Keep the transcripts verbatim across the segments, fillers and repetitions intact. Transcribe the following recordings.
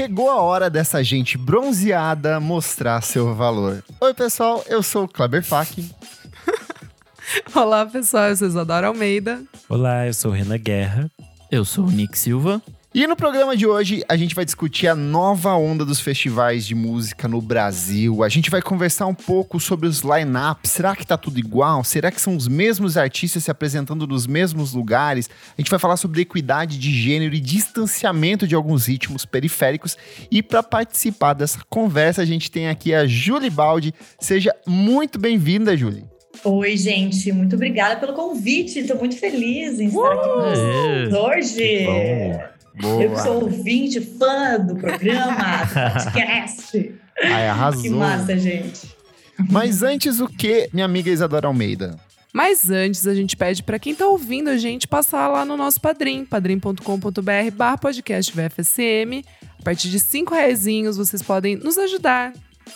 Chegou a hora dessa gente bronzeada mostrar seu valor. Oi, pessoal, eu sou o Kleber Fachin. Olá, pessoal, eu sou a Isadora Almeida. Olá, eu sou o Renan Guerra. Eu sou o Nick Silva. E no programa de hoje, a gente vai discutir a nova onda dos festivais de música no Brasil. A gente vai conversar um pouco sobre os line-ups. Será que tá tudo igual? Será que são os mesmos artistas se apresentando nos mesmos lugares? A gente vai falar sobre equidade de gênero e distanciamento de alguns ritmos periféricos. E para participar dessa conversa, a gente tem aqui a Julie Baldi. Seja muito bem-vinda, Julie. Oi, gente. Muito obrigada pelo convite. Estou muito feliz em estar aqui com vocês hoje. Boa. Eu que sou ouvinte, fã do programa, do podcast. Ai, arrasou. Que massa, gente. Mas antes o quê, minha amiga Isadora Almeida? Mas antes, a gente pede para quem tá ouvindo a gente passar lá no nosso Padrim, padrim.com.br barra podcast V F S M. A partir de cinco reaisinhos, vocês podem nos ajudar.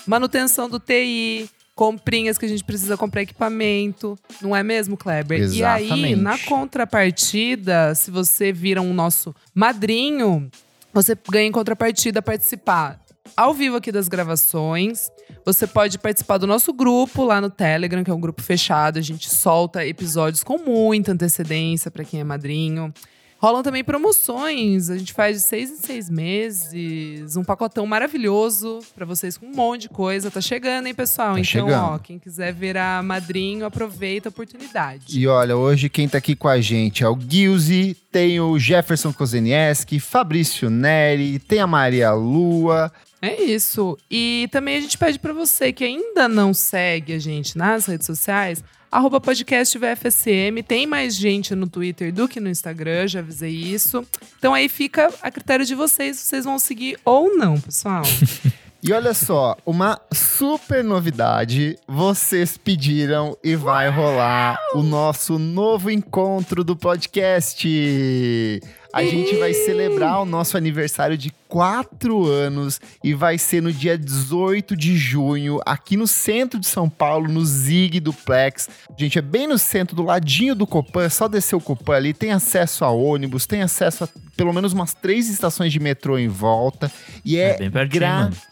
Manutenção do T I, comprinhas que a gente precisa comprar equipamento, não é mesmo, Kleber? Exatamente. E aí, na contrapartida, se você vira um nosso madrinho, você ganha em contrapartida participar ao vivo aqui das gravações. Você pode participar do nosso grupo lá no Telegram, que é um grupo fechado. A gente solta episódios com muita antecedência para quem é madrinho. Rolam também promoções, a gente faz de seis em seis meses, um pacotão maravilhoso pra vocês com um monte de coisa. Tá chegando, hein, pessoal? Tá então, chegando. Ó, quem quiser virar madrinho, aproveita a oportunidade. E olha, hoje quem tá aqui com a gente é o Guilzi, tem o Jefferson Kozenieski, Fabrício Neri, tem a Maria Lua. É isso. E também a gente pede pra você que ainda não segue a gente nas redes sociais, arroba podcast V F S M, tem mais gente no Twitter do que no Instagram, já avisei isso. Então aí fica a critério de vocês, vocês vão seguir ou não, pessoal. E olha só, uma super novidade, vocês pediram e vai rolar o nosso novo encontro do podcast. A gente vai celebrar o nosso aniversário de quatro anos e vai ser no dia dezoito de junho, aqui no centro de São Paulo, no Zig Duplex. Gente, é bem no centro, do ladinho do Copan, é só descer o Copan ali, tem acesso a ônibus, tem acesso a pelo menos umas três estações de metrô em volta. E é, é bem pertinho, gratuito.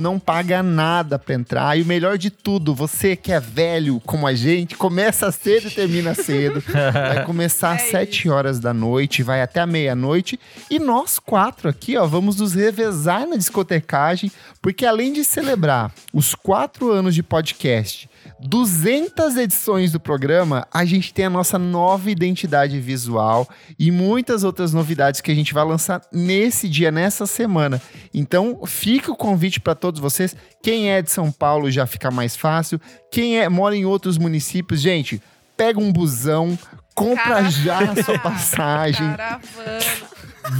Não paga nada pra entrar. E o melhor de tudo, você que é velho como a gente, começa cedo e termina cedo. Vai começar é às sete horas da noite, vai até a meia-noite. E nós quatro aqui, ó, vamos nos revezar na discotecagem, porque além de celebrar os quatro anos de podcast, duzentas edições do programa, a gente tem a nossa nova identidade visual e muitas outras novidades que a gente vai lançar nesse dia, nessa semana. Então, fica o convite para todos vocês. Quem é de São Paulo já fica mais fácil. Quem é, mora em outros municípios, gente, pega um busão, compra caravana, já a sua passagem. Caravana.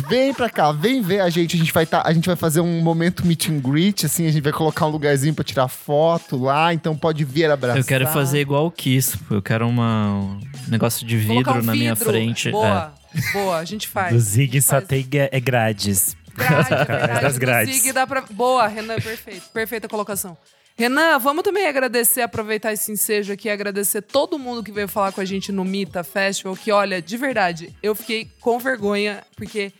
Vem pra cá, vem ver a gente. A gente vai, tá, a gente vai fazer um momento meet and greet, assim, a gente vai colocar um lugarzinho pra tirar foto lá, então pode vir abraçar. Eu quero fazer igual o Kiss, eu quero uma, um negócio de vidro um na vidro. minha frente. Boa, é. boa, a gente faz. O Zig só faz. tem é grades. Grade, é grade. Das grades. Zig dá pra... Boa, Renan, perfeito. Perfeita colocação. Renan, vamos também agradecer, aproveitar esse ensejo aqui, agradecer todo mundo que veio falar com a gente no Mita Festival, que olha, de verdade, eu fiquei com vergonha, porque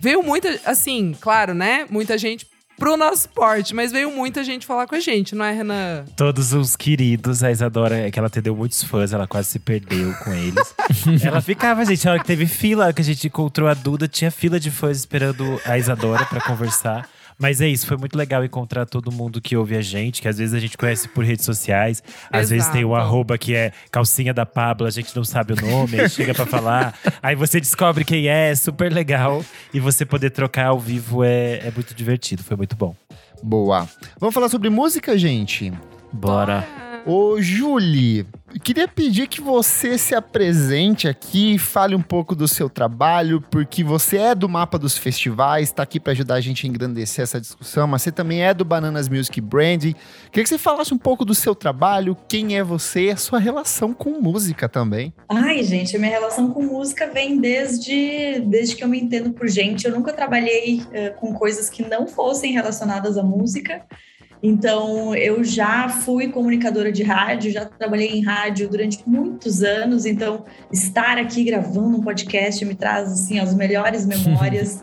veio muita, assim, claro, né, muita gente pro nosso porte, mas veio muita gente falar com a gente, não é, Renan? Todos os queridos, a Isadora, é que ela atendeu muitos fãs, ela quase se perdeu com eles. Ela ficava, gente, na hora que teve fila, na hora que a gente encontrou a Duda, tinha fila de fãs esperando a Isadora pra conversar. Mas é isso, foi muito legal encontrar todo mundo que ouve a gente, que às vezes a gente conhece por redes sociais. Às Exato. vezes tem o arroba que é calcinha da Pablo, a gente não sabe o nome, aí chega pra falar. Aí você descobre quem é, é super legal. E você poder trocar ao vivo é, é muito divertido, foi muito bom. Boa. Vamos falar sobre música, gente? Bora. Ô, Julie, queria pedir que você se apresente aqui, fale um pouco do seu trabalho, porque você é do Mapa dos Festivais, tá aqui para ajudar a gente a engrandecer essa discussão, mas você também é do Bananas Music Branding. Queria que você falasse um pouco do seu trabalho, quem é você e a sua relação com música também. Ai, gente, a minha relação com música vem desde, desde que eu me entendo por gente. Eu nunca trabalhei uh, com coisas que não fossem relacionadas à música. Então, eu já fui comunicadora de rádio, já trabalhei em rádio durante muitos anos. Então, estar aqui gravando um podcast me traz, assim, as melhores memórias.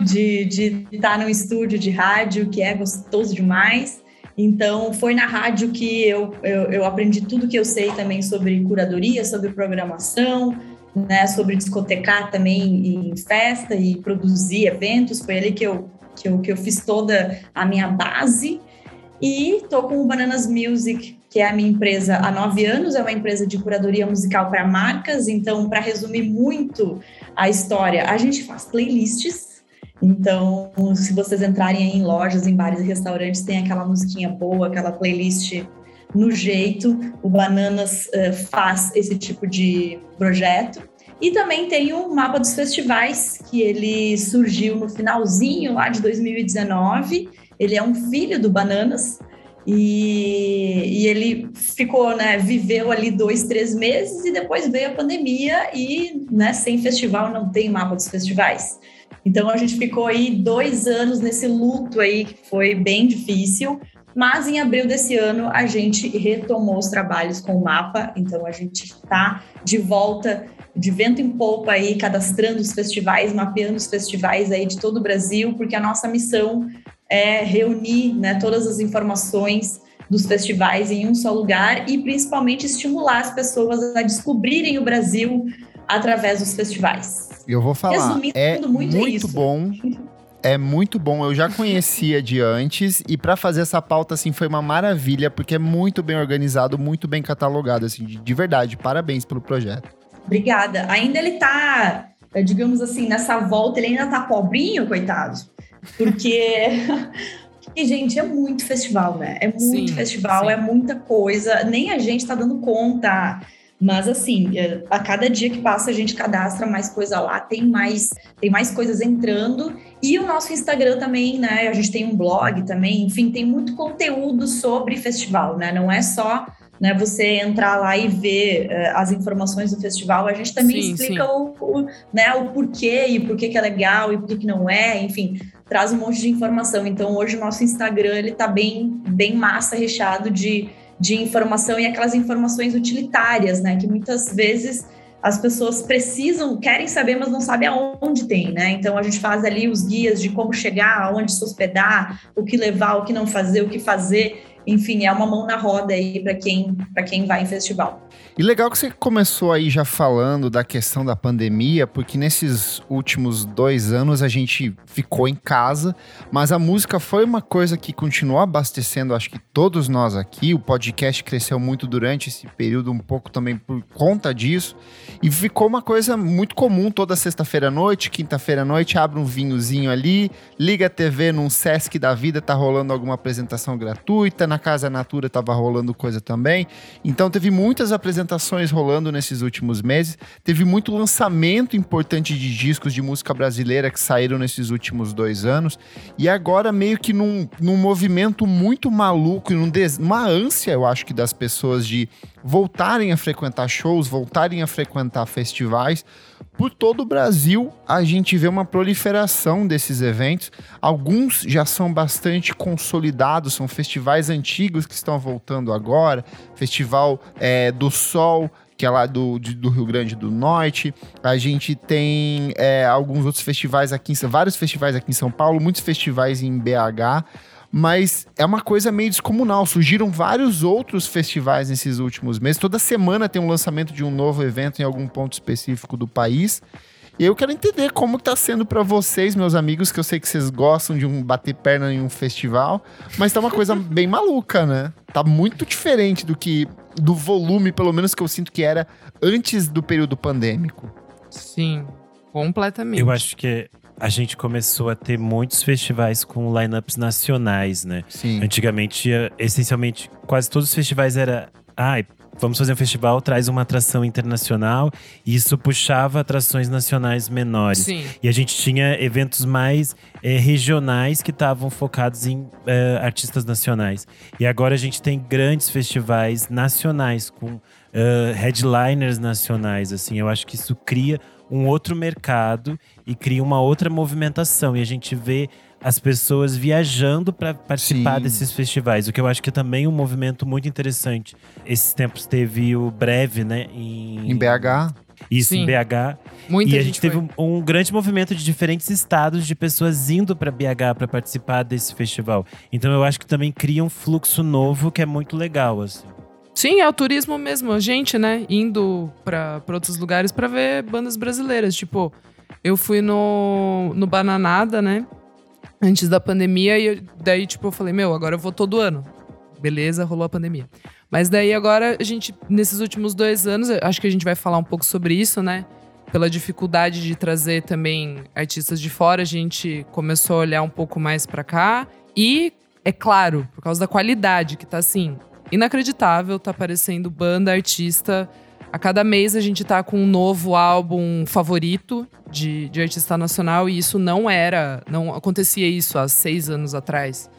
de, de estar num estúdio de rádio, que é gostoso demais. Então, foi na rádio que eu, eu, eu aprendi tudo que eu sei também sobre curadoria, sobre programação, né, sobre discotecar também em festa e produzir eventos. Foi ali que eu, que eu, que eu fiz toda a minha base. E estou com o Bananas Music, que é a minha empresa há nove anos, é uma empresa de curadoria musical para marcas. Então, para resumir muito a história, a gente faz playlists. Então, se vocês entrarem aí em lojas, em bares e restaurantes, tem aquela musiquinha boa, aquela playlist no jeito. O Bananas uh, faz esse tipo de projeto. E também tem o Mapa dos Festivais, que ele surgiu no finalzinho lá de dois mil e dezenove. Ele é um filho do Bananas e, e ele ficou, né, viveu ali dois, três meses e depois veio a pandemia e, né, sem festival não tem Mapa dos Festivais. Então, a gente ficou aí dois anos nesse luto aí, que foi bem difícil. Mas, em abril desse ano, a gente retomou os trabalhos com o Mapa. Então, a gente está de volta, de vento em polpa aí, cadastrando os festivais, mapeando os festivais aí de todo o Brasil, porque a nossa missão é reunir, né, todas as informações dos festivais em um só lugar e, principalmente, estimular as pessoas a descobrirem o Brasil através dos festivais. Eu vou falar, resumindo, é muito, muito isso. bom, é muito bom. Eu já conhecia de antes e pra fazer essa pauta, assim, foi uma maravilha, porque é muito bem organizado, muito bem catalogado, assim, de verdade. Parabéns pelo projeto. Obrigada. Ainda ele tá, digamos assim, nessa volta, ele ainda tá pobrinho, coitado, porque... E, gente, é muito festival, né? É muito sim, festival, sim. É muita coisa, nem a gente tá dando conta. Mas, assim, a cada dia que passa a gente cadastra mais coisa lá, tem mais, tem mais coisas entrando. E o nosso Instagram também, né? A gente tem um blog também, enfim, tem muito conteúdo sobre festival, né? Não é só, né, você entrar lá e ver uh, as informações do festival. A gente também sim, explica sim. O, o, né, o porquê e por que que é legal e por que que não é, enfim, traz um monte de informação. Então, hoje o nosso Instagram, ele tá bem, bem massa, recheado de... de informação e aquelas informações utilitárias, né? Que muitas vezes as pessoas precisam, querem saber, mas não sabem aonde tem, né? Então, a gente faz ali os guias de como chegar, aonde se hospedar, o que levar, o que não fazer, o que fazer. Enfim, é uma mão na roda aí para quem, para quem vai em festival. E legal que você começou aí já falando da questão da pandemia, porque nesses últimos dois anos a gente ficou em casa, mas a música foi uma coisa que continuou abastecendo, acho que todos nós aqui. O podcast cresceu muito durante esse período, um pouco também por conta disso, e ficou uma coisa muito comum toda sexta-feira à noite, quinta-feira à noite, abre um vinhozinho ali, liga a T V num Sesc da vida, tá rolando alguma apresentação gratuita, na Na Casa Natura estava rolando coisa também. Então teve muitas apresentações rolando nesses últimos meses. Teve muito lançamento importante de discos de música brasileira que saíram nesses últimos dois anos. E agora meio que num, num movimento muito maluco, num des... uma ânsia, eu acho, que das pessoas de voltarem a frequentar shows, voltarem a frequentar festivais. Por todo o Brasil, a gente vê uma proliferação desses eventos. Alguns já são bastante consolidados, são festivais antigos que estão voltando agora. Festival é, do Sol, que é lá do, de, do Rio Grande do Norte. A gente tem é, alguns outros festivais aqui, vários festivais aqui em São Paulo, muitos festivais em B H. Mas é uma coisa meio descomunal. Surgiram vários outros festivais nesses últimos meses. Toda semana tem um lançamento de um novo evento em algum ponto específico do país. E eu quero entender como está sendo para vocês, meus amigos, que eu sei que vocês gostam de um bater perna em um festival, mas tá uma coisa bem maluca, né? Tá muito diferente do que do volume, pelo menos que eu sinto que era antes do período pandêmico. Sim, completamente. Eu acho que a gente começou a ter muitos festivais com lineups nacionais, né? Sim. Antigamente, essencialmente, quase todos os festivais era… Ah, vamos fazer um festival, traz uma atração internacional. E isso puxava atrações nacionais menores. Sim. E a gente tinha eventos mais é, regionais que estavam focados em é, artistas nacionais. E agora a gente tem grandes festivais nacionais com uh, headliners nacionais, assim. Eu acho que isso cria um outro mercado e cria uma outra movimentação. E a gente vê as pessoas viajando para participar Sim. desses festivais. O que eu acho que é também um movimento muito interessante. Esses tempos teve o Breve, né? Em, em B H. Isso Sim. em B H. Muita e a gente, gente teve um, um grande movimento de diferentes estados de pessoas indo para B H para participar desse festival. Então eu acho que também cria um fluxo novo que é muito legal, assim. Sim, é o turismo mesmo. A gente, né, indo para outros lugares para ver bandas brasileiras. Tipo, eu fui no, no Bananada, né, antes da pandemia. E eu, daí, tipo, eu falei, meu, agora eu vou todo ano. Beleza, rolou a pandemia. Mas daí agora, a gente, nesses últimos dois anos, acho que a gente vai falar um pouco sobre isso, né? Pela dificuldade de trazer também artistas de fora, a gente começou a olhar um pouco mais pra cá. E, é claro, por causa da qualidade, que tá assim, inacreditável, tá aparecendo banda, artista. A cada mês a gente tá com um novo álbum favorito de, de artista nacional, e isso não era, não acontecia isso há seis anos atrás.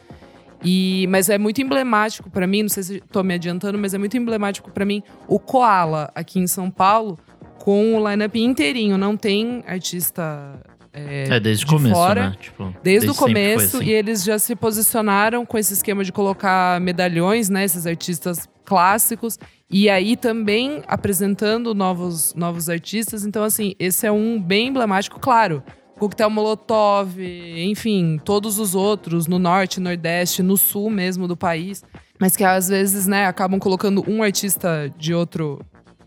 E, mas é muito emblemático pra mim, não sei se tô me adiantando, mas é muito emblemático pra mim o Coala aqui em São Paulo, com o line-up inteirinho, não tem artista é, é, desde de o começo, fora, né? Tipo, desde, desde o começo, assim. E eles já se posicionaram com esse esquema de colocar medalhões, né, esses artistas clássicos, e aí também apresentando novos, novos artistas. Então assim, esse é um bem emblemático, claro. Coquetel Molotov, enfim, todos os outros, no norte, nordeste, no sul mesmo do país. Mas que às vezes, né, acabam colocando um artista de outro,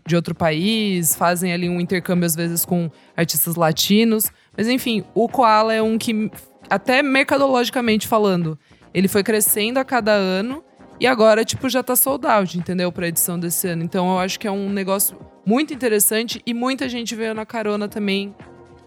de outro país, fazem ali um intercâmbio às vezes com artistas latinos. Mas enfim, o Coala é um que, até mercadologicamente falando, ele foi crescendo a cada ano. E agora, tipo, já tá sold out, entendeu? Pra edição desse ano. Então eu acho que é um negócio muito interessante. E muita gente veio na carona também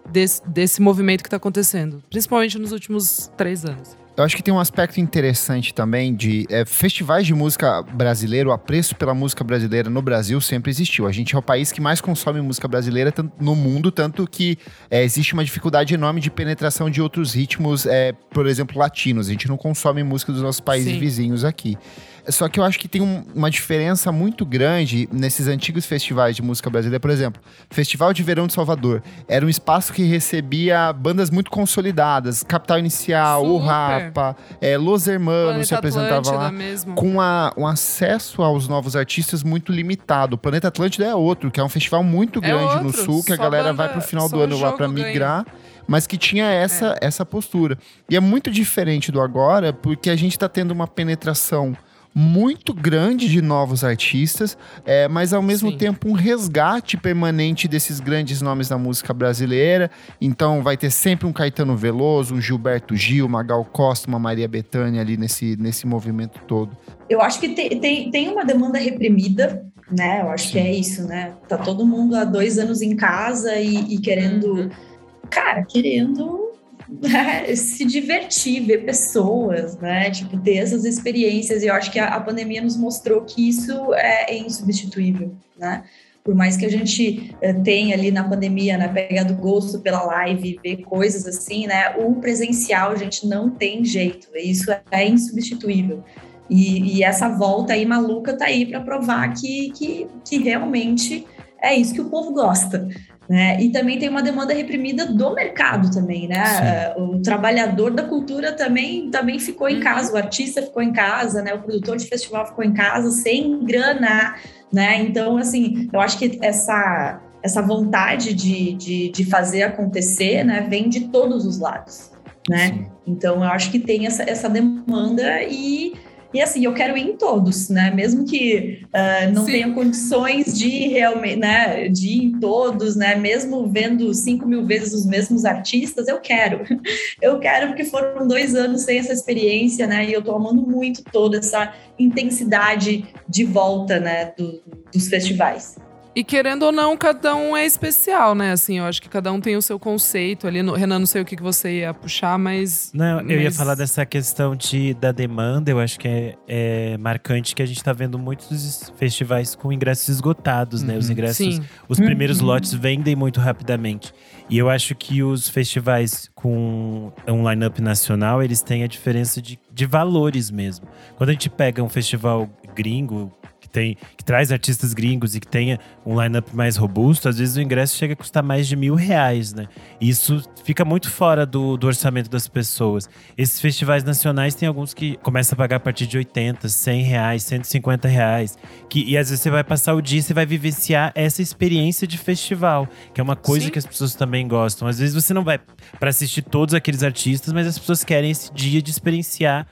Desse, desse movimento que está acontecendo, principalmente nos últimos três anos. Eu acho que tem um aspecto interessante também de é, festivais de música brasileira. O apreço pela música brasileira no Brasil sempre existiu. A gente é o país que mais consome música brasileira tanto, no mundo, tanto que é, existe uma dificuldade enorme de penetração de outros ritmos, é, por exemplo, latinos. A gente não consome música dos nossos países Sim. vizinhos aqui. Só que eu acho que tem um, uma diferença muito grande nesses antigos festivais de música brasileira. Por exemplo, Festival de Verão de Salvador. Era um espaço que recebia bandas muito consolidadas. Capital Inicial, Super. O Rapa, é, Los Hermanos se apresentava Atlântida lá. Mesmo. Com a, um acesso aos novos artistas muito limitado. O Planeta Atlântida é outro, que é um festival muito grande é outro, no Sul. Que a galera banda, vai pro final do ano lá pra migrar. Ganha. Mas que tinha essa, é. essa postura. E é muito diferente do agora, porque a gente tá tendo uma penetração muito grande de novos artistas, é, mas ao mesmo Sim. tempo um resgate permanente desses grandes nomes da música brasileira. Então vai ter sempre um Caetano Veloso, um Gilberto Gil, uma Gal Costa, uma Maria Bethânia ali nesse, nesse movimento todo. Eu acho que tem, tem, tem uma demanda reprimida, né? Eu acho Sim. que é isso, né? Tá todo mundo há dois anos em casa e, e querendo... Cara, querendo... se divertir, ver pessoas, né? Tipo, ter essas experiências. E eu acho que a, a pandemia nos mostrou que isso é, é insubstituível, né? Por mais que a gente uh, tenha ali na pandemia, né, pegado gosto pela live, ver coisas assim, né? O presencial, a gente não tem jeito. Isso é, é insubstituível. E, e essa volta aí maluca tá aí para provar que, que, que realmente é isso que o povo gosta. Né? E também tem uma demanda reprimida do mercado também, né? Sim. O trabalhador da cultura também, também ficou em casa, o artista ficou em casa, né? O produtor de festival ficou em casa sem grana, né? Então, assim, eu acho que essa, essa vontade de, de, de fazer acontecer, né, vem de todos os lados, né? Sim. Então, eu acho que tem essa, essa demanda e... E assim, eu quero ir em todos, né? Mesmo que uh, não Sim. tenha condições de ir realmente, né? De ir em todos, né? Mesmo vendo cinco mil vezes os mesmos artistas, eu quero. Eu quero porque foram dois anos sem essa experiência, né? E eu tô amando muito toda essa intensidade de volta, né? Do, dos festivais. E querendo ou não, cada um é especial, né? Assim, eu acho que cada um tem o seu conceito ali. Renan, não sei o que você ia puxar, mas... Não, mas... eu ia falar dessa questão de, da demanda. Eu acho que é, é marcante que a gente tá vendo muitos festivais com ingressos esgotados, uhum. né? Os ingressos, Sim. os primeiros uhum. lotes vendem muito rapidamente. E eu acho que os festivais com um line-up nacional, eles têm a diferença de, de valores mesmo. Quando a gente pega um festival gringo… tem, que traz artistas gringos e que tenha um line-up mais robusto, às vezes o ingresso chega a custar mais de mil reais, né? E isso fica muito fora do, do orçamento das pessoas. Esses festivais nacionais tem alguns que começam a pagar a partir de oitenta, cem reais, cento e cinquenta reais. Que, e às vezes você vai passar o dia e você vai vivenciar essa experiência de festival, que é uma coisa Sim. que as pessoas também gostam. Às vezes você não vai para assistir todos aqueles artistas, mas as pessoas querem esse dia de experienciar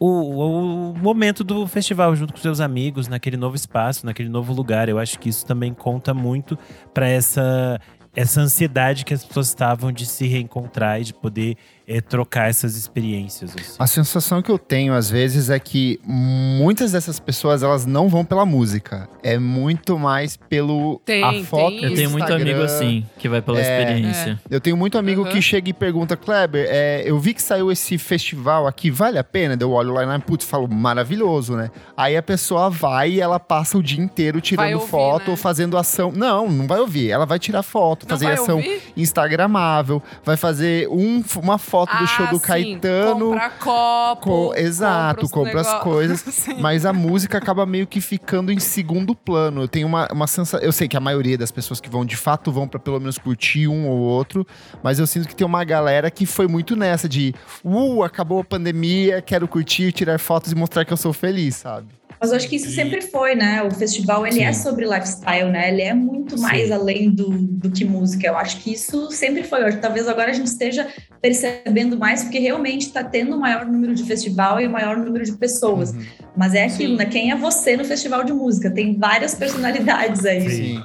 O, o momento do festival junto com seus amigos, naquele novo espaço, naquele novo lugar. Eu acho que isso também conta muito para essa, essa ansiedade que as pessoas estavam de se reencontrar e de poder é, trocar essas experiências. Assim. A sensação que eu tenho, às vezes, é que muitas dessas pessoas, elas não vão pela música. É muito mais pelo tem, a foto tem. Eu tenho Instagram, muito amigo assim, que vai pela é, experiência. É. Eu tenho muito amigo uhum. que chega e pergunta, Kleber, é, eu vi que saiu esse festival aqui, vale a pena? Eu olho lá e putz, falo, maravilhoso, né? Aí a pessoa vai e ela passa o dia inteiro tirando ouvir, foto, né? Fazendo ação. Não, não vai ouvir. Ela vai tirar foto, não fazer ação ouvir? Instagramável, vai fazer um, uma foto foto ah, do show do sim. Caetano. Compra copo. Co- exato, compra as coisas. Mas a música acaba meio que ficando em segundo plano. Eu tenho uma, uma sensação. Eu sei que a maioria das pessoas que vão de fato vão pra pelo menos curtir um ou outro, mas eu sinto que tem uma galera que foi muito nessa de uh, acabou a pandemia, quero curtir, tirar fotos e mostrar que eu sou feliz, sabe? Mas eu acho que isso sempre foi, né? O festival, ele Sim. é sobre lifestyle, né? Ele é muito mais Sim. além do, do que música. Eu acho que isso sempre foi. Talvez agora a gente esteja percebendo mais, porque realmente está tendo um maior número de festival e um maior número de pessoas. Uhum. Mas é aquilo, Sim. né? Quem é você no festival de música? Tem várias personalidades aí. Sim.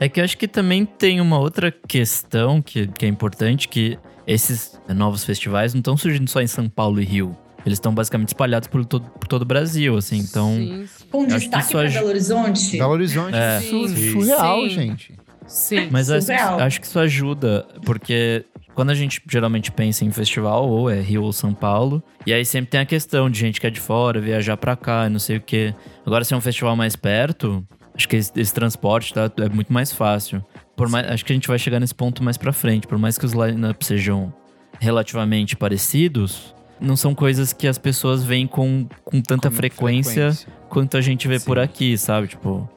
É que eu acho que também tem uma outra questão que, que é importante, que esses novos festivais não estão surgindo só em São Paulo e Rio. Eles estão basicamente espalhados por todo, por todo o Brasil, assim, então... Sim. Com destaque para Belo Horizonte. Belo Horizonte é sim, sim. surreal, sim. gente. Sim, mas surreal. Acho, acho que isso ajuda, porque quando a gente geralmente pensa em festival, ou é Rio ou São Paulo, e aí sempre tem a questão de gente que é de fora, viajar pra cá, não sei o quê. Agora, se é um festival mais perto, acho que esse, esse transporte tá, é muito mais fácil. Por mais, acho que a gente vai chegar nesse ponto mais pra frente, por mais que os line-ups sejam relativamente parecidos... Não são coisas que as pessoas veem com, com tanta frequência, frequência quanto a gente vê Sim. por aqui, sabe? Tipo,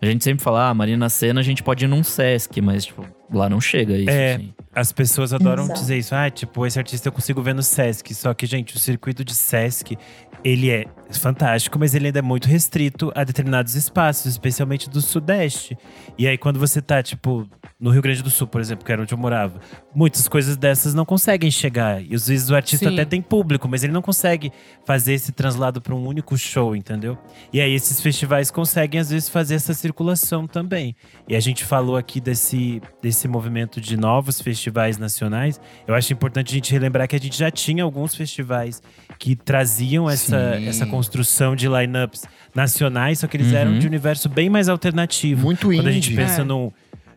a gente sempre fala, ah, Marina Sena, a gente pode ir num Sesc, mas tipo, lá não chega isso. É, assim. As pessoas adoram Exato. Dizer isso. Ah, tipo, esse artista eu consigo ver no Sesc. Só que, gente, o circuito de Sesc, ele é fantástico, mas ele ainda é muito restrito a determinados espaços, especialmente do Sudeste. E aí, quando você tá, tipo… No Rio Grande do Sul, por exemplo, que era onde eu morava. Muitas coisas dessas não conseguem chegar. E às vezes o artista Sim. até tem público, mas ele não consegue fazer esse translado para um único show, entendeu? E aí esses festivais conseguem, às vezes, fazer essa circulação também. E a gente falou aqui desse, desse movimento de novos festivais nacionais. Eu acho importante a gente relembrar que a gente já tinha alguns festivais que traziam essa, essa construção de lineups nacionais, só que eles uhum. eram de um universo bem mais alternativo. Muito indie. Quando a gente pensa é. num…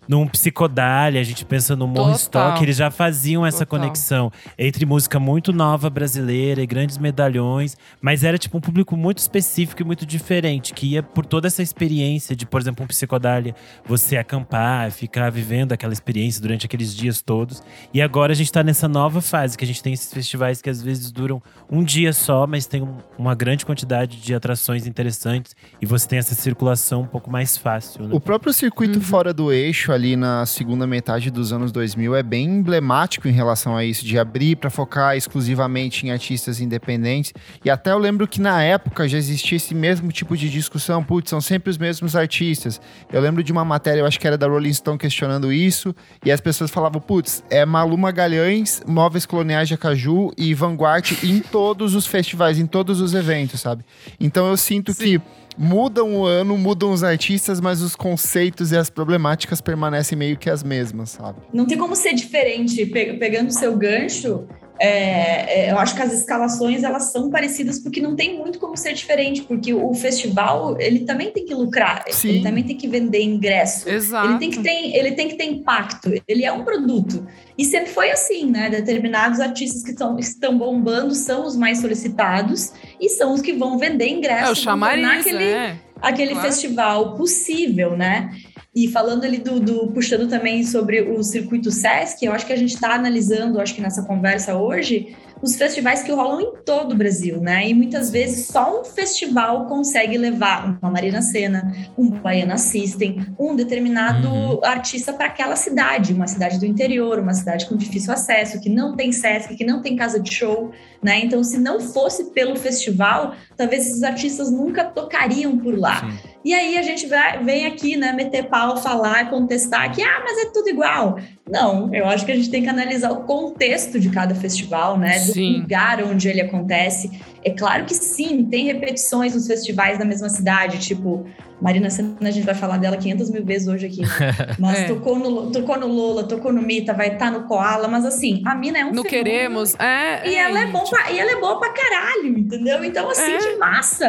Num Psicodália, a gente pensa no Morro Stock, eles já faziam essa Total. Conexão entre música muito nova brasileira e grandes medalhões, mas era tipo um público muito específico e muito diferente, que ia por toda essa experiência de, por exemplo, um Psicodália, você acampar, ficar vivendo aquela experiência durante aqueles dias todos. E agora a gente tá nessa nova fase, que a gente tem esses festivais que às vezes duram um dia só, mas tem um, uma grande quantidade de atrações interessantes e você tem essa circulação um pouco mais fácil. Né? O próprio circuito uhum. fora do eixo, ali na segunda metade dos anos dois mil, é bem emblemático em relação a isso, de abrir para focar exclusivamente em artistas independentes. E até eu lembro que na época já existia esse mesmo tipo de discussão, putz, são sempre os mesmos artistas. Eu lembro de uma matéria, eu acho que era da Rolling Stone, questionando isso, e as pessoas falavam, putz, é Malu Magalhães, Móveis Coloniais de Acaju e Vanguard em todos os festivais, em todos os eventos, sabe? Então eu sinto Sim. que mudam o ano, mudam os artistas, mas os conceitos e as problemáticas permanecem meio que as mesmas, sabe? Não tem como ser diferente. Pegando o seu gancho, é, eu acho que as escalações, elas são parecidas, porque não tem muito como ser diferente, porque o festival, ele também tem que lucrar, Sim. ele também tem que vender ingresso, Exato. Ele tem que ter, ele tem que ter impacto, ele é um produto. E sempre foi assim, né? Determinados artistas que tão, estão bombando são os mais solicitados e são os que vão vender ingresso. É, o chamariz, aquele, é. aquele claro. Festival possível, né? E falando ali do, do, puxando também sobre o circuito Sesc, eu acho que a gente está analisando, acho que nessa conversa hoje, os festivais que rolam em todo o Brasil, né? E muitas vezes só um festival consegue levar uma Marina Sena, um Baiana System, um determinado uhum. artista para aquela cidade, uma cidade do interior, uma cidade com difícil acesso, que não tem Sesc, que não tem casa de show, né? Então, se não fosse pelo festival, talvez esses artistas nunca tocariam por lá. Sim. E aí a gente vai, vem aqui, né, meter pau, falar, contestar que, ah, mas é tudo igual. Não, eu acho que a gente tem que analisar o contexto de cada festival, né, do sim. lugar onde ele acontece. É claro que sim, tem repetições nos festivais da mesma cidade, tipo, Marina Sena, a gente vai falar dela quinhentas mil vezes hoje aqui, né? Mas é. tocou, no, tocou no Lola, tocou no Mita, vai estar tá no Coala, mas assim, a mina é um no Queremos, é, e, é, ela é bom pra, e ela é boa pra caralho, entendeu? Então, assim, é. de massa...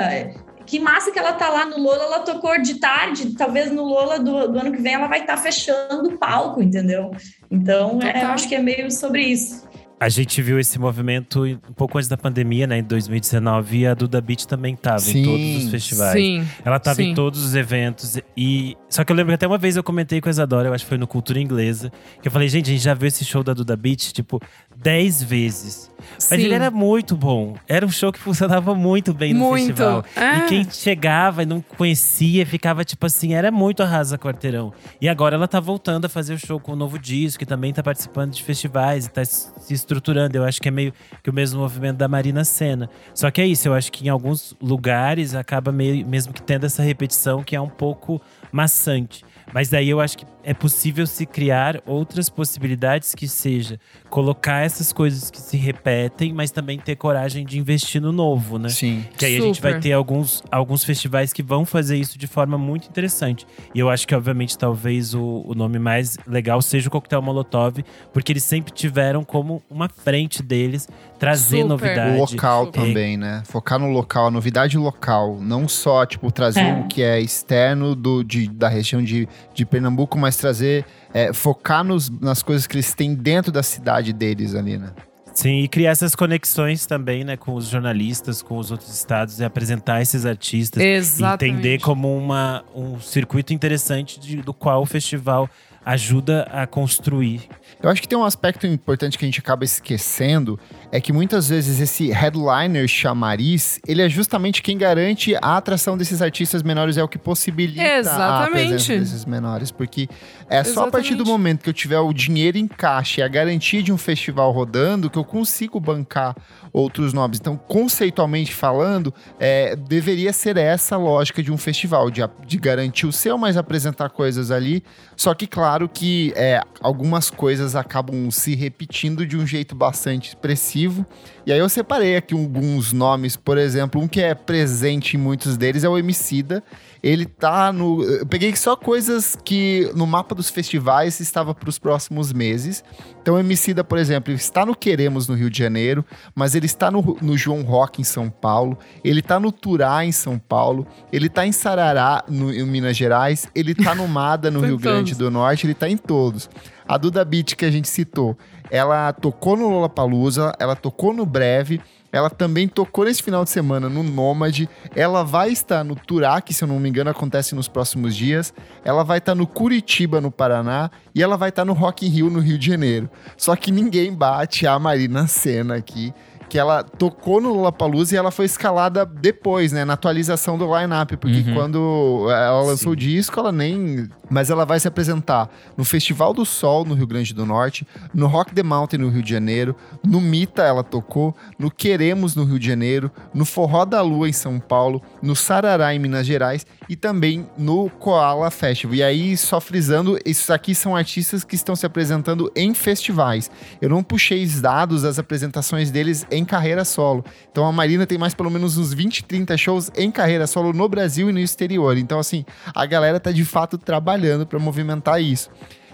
Que massa que ela tá lá no Lola, ela tocou de tarde, talvez no Lola do, do ano que vem ela vai estar tá fechando o palco, entendeu? Então, é, tá. eu acho que é meio sobre isso. A gente viu esse movimento um pouco antes da pandemia, né? Em dois mil e dezenove, e a Duda Beat também tava sim, em todos os festivais. Sim, ela tava sim. em todos os eventos. E só que eu lembro que até uma vez eu comentei com a Isadora, eu acho que foi no Cultura Inglesa, que eu falei, gente, a gente já viu esse show da Duda Beat, tipo, dez vezes. Mas sim. ele era muito bom. Era um show que funcionava muito bem no muito. festival. Ah. E quem chegava e não conhecia, ficava tipo assim, era muito arrasa quarteirão. E agora ela tá voltando a fazer o show com o novo disco, e também tá participando de festivais, e tá se estruturando. Eu acho que é meio que o mesmo movimento da Marina Sena. Só que é isso, eu acho que em alguns lugares acaba meio, mesmo que tendo essa repetição, que é um pouco maçante. Mas daí eu acho que é possível se criar outras possibilidades, que seja colocar essas coisas que se repetem, mas também ter coragem de investir no novo, né? Sim. Que aí Super. a gente vai ter alguns, alguns festivais que vão fazer isso de forma muito interessante. E eu acho que, obviamente, talvez o, o nome mais legal seja o Coquetel Molotov, porque eles sempre tiveram como uma frente deles trazer Super. novidade. O local Super. também, né? Focar no local, a novidade local. Não só, tipo, trazer é. o que é externo do, de, da região de, de Pernambuco, mas trazer, é, focar nos, nas coisas que eles têm dentro da cidade deles ali, né? Sim, e criar essas conexões também, né, com os jornalistas, com os outros estados, e apresentar esses artistas. Exatamente. Entender como uma, um circuito interessante de, do qual o festival ajuda a construir. Eu acho que tem um aspecto importante que a gente acaba esquecendo, é que muitas vezes esse headliner chamariz, ele é justamente quem garante a atração desses artistas menores, é o que possibilita Exatamente. a presença desses menores, porque é Exatamente. só a partir do momento que eu tiver o dinheiro em caixa e a garantia de um festival rodando, que eu consigo bancar outros nomes. Então, conceitualmente falando, é, deveria ser essa a lógica de um festival, de, de garantir o seu, mas apresentar coisas ali, só que, claro, Claro que é, algumas coisas acabam se repetindo de um jeito bastante expressivo. E aí eu separei aqui alguns nomes, por exemplo, um que é presente em muitos deles é o Emicida. Ele tá no... Eu peguei só coisas que no mapa dos festivais estava para os próximos meses. Então o Emicida, por exemplo, está no Queremos no Rio de Janeiro, mas ele está no, no João Rock em São Paulo, ele está no Turá em São Paulo, ele está em Sarará no, em Minas Gerais, ele está no Mada no Rio Grande do Norte, ele está em todos. A Duda Beat, que a gente citou, ela tocou no Lollapalooza, ela tocou no Breve, ela também tocou nesse final de semana no Nômade, ela vai estar no Turá, que se eu não me engano acontece nos próximos dias, ela vai estar no Curitiba, no Paraná, e ela vai estar no Rock in Rio, no Rio de Janeiro. Só que ninguém bate a Marina Sena aqui, que ela tocou no Lollapalooza e ela foi escalada depois, né? Na atualização do line-up. Porque uhum. quando ela lançou Sim. o disco, ela nem... Mas ela vai se apresentar no Festival do Sol, no Rio Grande do Norte, no Rock the Mountain, no Rio de Janeiro, no Mita ela tocou, no Queremos, no Rio de Janeiro, no Forró da Lua, em São Paulo, no Sarará, em Minas Gerais, e também no Coala Festival. E aí, só frisando, esses aqui são artistas que estão se apresentando em festivais. Eu não puxei os dados das apresentações deles em carreira solo. Então a Marina tem mais pelo menos uns vinte, trinta shows em carreira solo no Brasil e no exterior. Então assim, a galera tá de fato trabalhando para movimentar isso.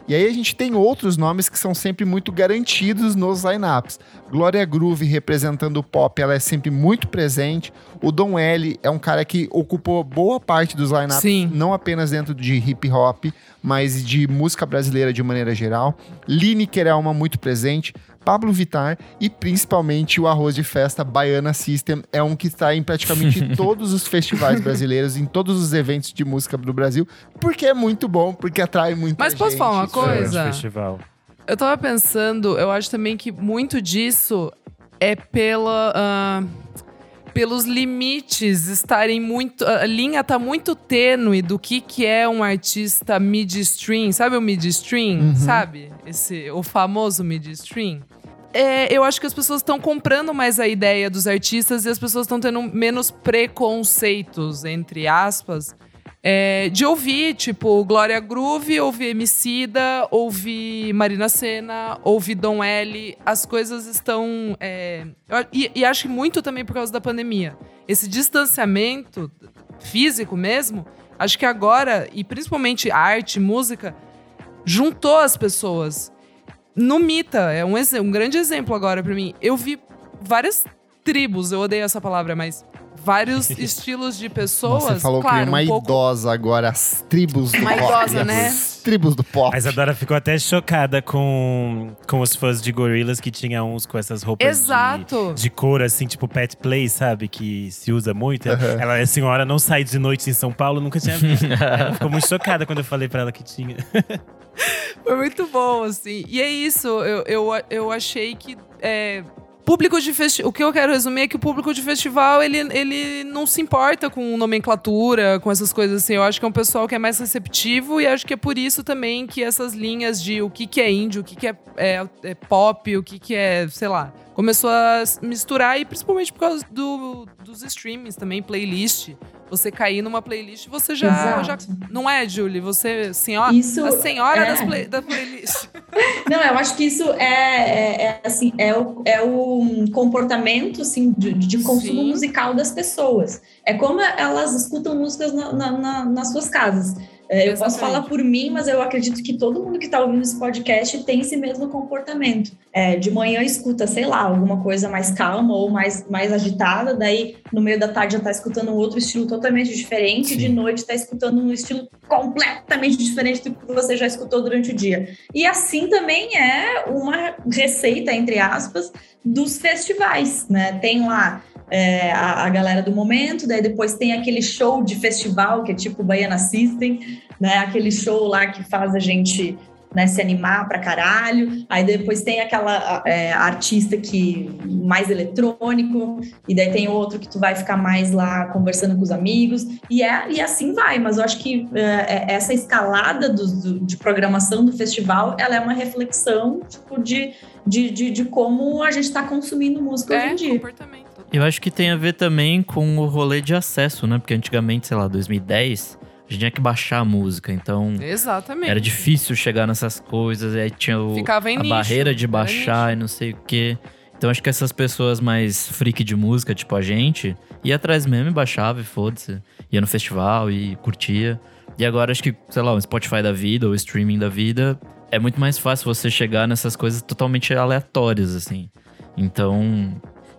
E aí a gente tem outros nomes que são sempre muito garantidos nos lineups. Glória Groove, representando o pop, ela é sempre muito presente. O Dom L é um cara que ocupou boa parte dos lineups, Sim. não apenas dentro de hip hop, mas de música brasileira de maneira geral. Lineker é uma muito presente. Pablo Vittar e principalmente o arroz de festa Baiana System é um que está em praticamente todos os festivais brasileiros, em todos os eventos de música do Brasil, porque é muito bom, porque atrai muita Mas gente. Mas posso falar uma coisa? É um festival. Eu tava pensando, eu acho também que muito disso é pela... Uh, pelos limites estarem muito... A linha tá muito tênue do que, que é um artista midstream. Sabe o midstream? Uhum. Sabe? Esse, o famoso midstream. É, eu acho que as pessoas estão comprando mais a ideia dos artistas e as pessoas estão tendo menos preconceitos, entre aspas, é, de ouvir, tipo, Glória Groove, ouvir Emicida, ouvir Marina Sena, ouvir Dom L. As coisas estão... É, eu, e, e acho que muito também por causa da pandemia. Esse distanciamento físico mesmo, acho que agora, e principalmente arte, música, juntou as pessoas. No Mita, é um, um grande exemplo agora pra mim. Eu vi várias tribos, eu odeio essa palavra, mas vários estilos de pessoas. Você falou claro, que uma um pouco... idosa agora, as tribos do uma pop. Uma idosa, né? As tribos do pop. A Isadora ficou até chocada com, com os fãs de Gorillaz, que tinha uns com essas roupas Exato. De, de couro, assim, tipo pet play, sabe? Que se usa muito. Uhum. Ela, a senhora não sai de noite em São Paulo, nunca tinha visto. Ela ficou muito chocada quando eu falei pra ela que tinha. Foi muito bom, assim. E é isso, eu, eu, eu achei que… É, público de festi- o que eu quero resumir é que o público de festival, ele, ele não se importa com nomenclatura, com essas coisas assim. Eu acho que é um pessoal que é mais receptivo e acho que é por isso também que essas linhas de o que, que é indie, o que, que é, é, é pop, o que, que é, sei lá… Começou a misturar e principalmente por causa do, dos streamings também, playlist. Você cair numa playlist, você já… já não é, Julie? Você senhora, isso a senhora é. das play, da playlist. Não, eu acho que isso é, é, é, assim, é, o, é o comportamento assim, de, de consumo Sim. musical das pessoas. É como elas escutam músicas na, na, na, nas suas casas. É, eu posso falar por mim, mas eu acredito que todo mundo que está ouvindo esse podcast tem esse mesmo comportamento. É, de manhã escuta, sei lá, alguma coisa mais calma ou mais, mais agitada, daí no meio da tarde já está escutando um outro estilo totalmente diferente, Sim. de noite está escutando um estilo completamente diferente do que você já escutou durante o dia. E assim também é uma receita, entre aspas, dos festivais, né? Tem lá... É, a, a galera do momento, daí depois tem aquele show de festival que é tipo Baiana System, né? Aquele show lá que faz a gente né, se animar pra caralho. Aí depois tem aquela é, artista que mais eletrônico, e daí tem outro que tu vai ficar mais lá conversando com os amigos, e, é, e assim vai. Mas eu acho que é, essa escalada do, do, de programação do festival ela é uma reflexão tipo, de, de, de, de como a gente tá consumindo música é, hoje em dia. Comportamento. Eu acho que tem a ver também com o rolê de acesso, né? Porque antigamente, sei lá, dois mil e dez, a gente tinha que baixar a música. Então, Exatamente. Era difícil chegar nessas coisas. Aí tinha o, Ficava em a nicho, barreira de baixar e não sei o quê. Então, acho que essas pessoas mais freak de música, tipo a gente, ia atrás mesmo e baixava e foda-se. Ia no festival e curtia. E agora, acho que, sei lá, o Spotify da vida ou o streaming da vida, é muito mais fácil você chegar nessas coisas totalmente aleatórias, assim. Então...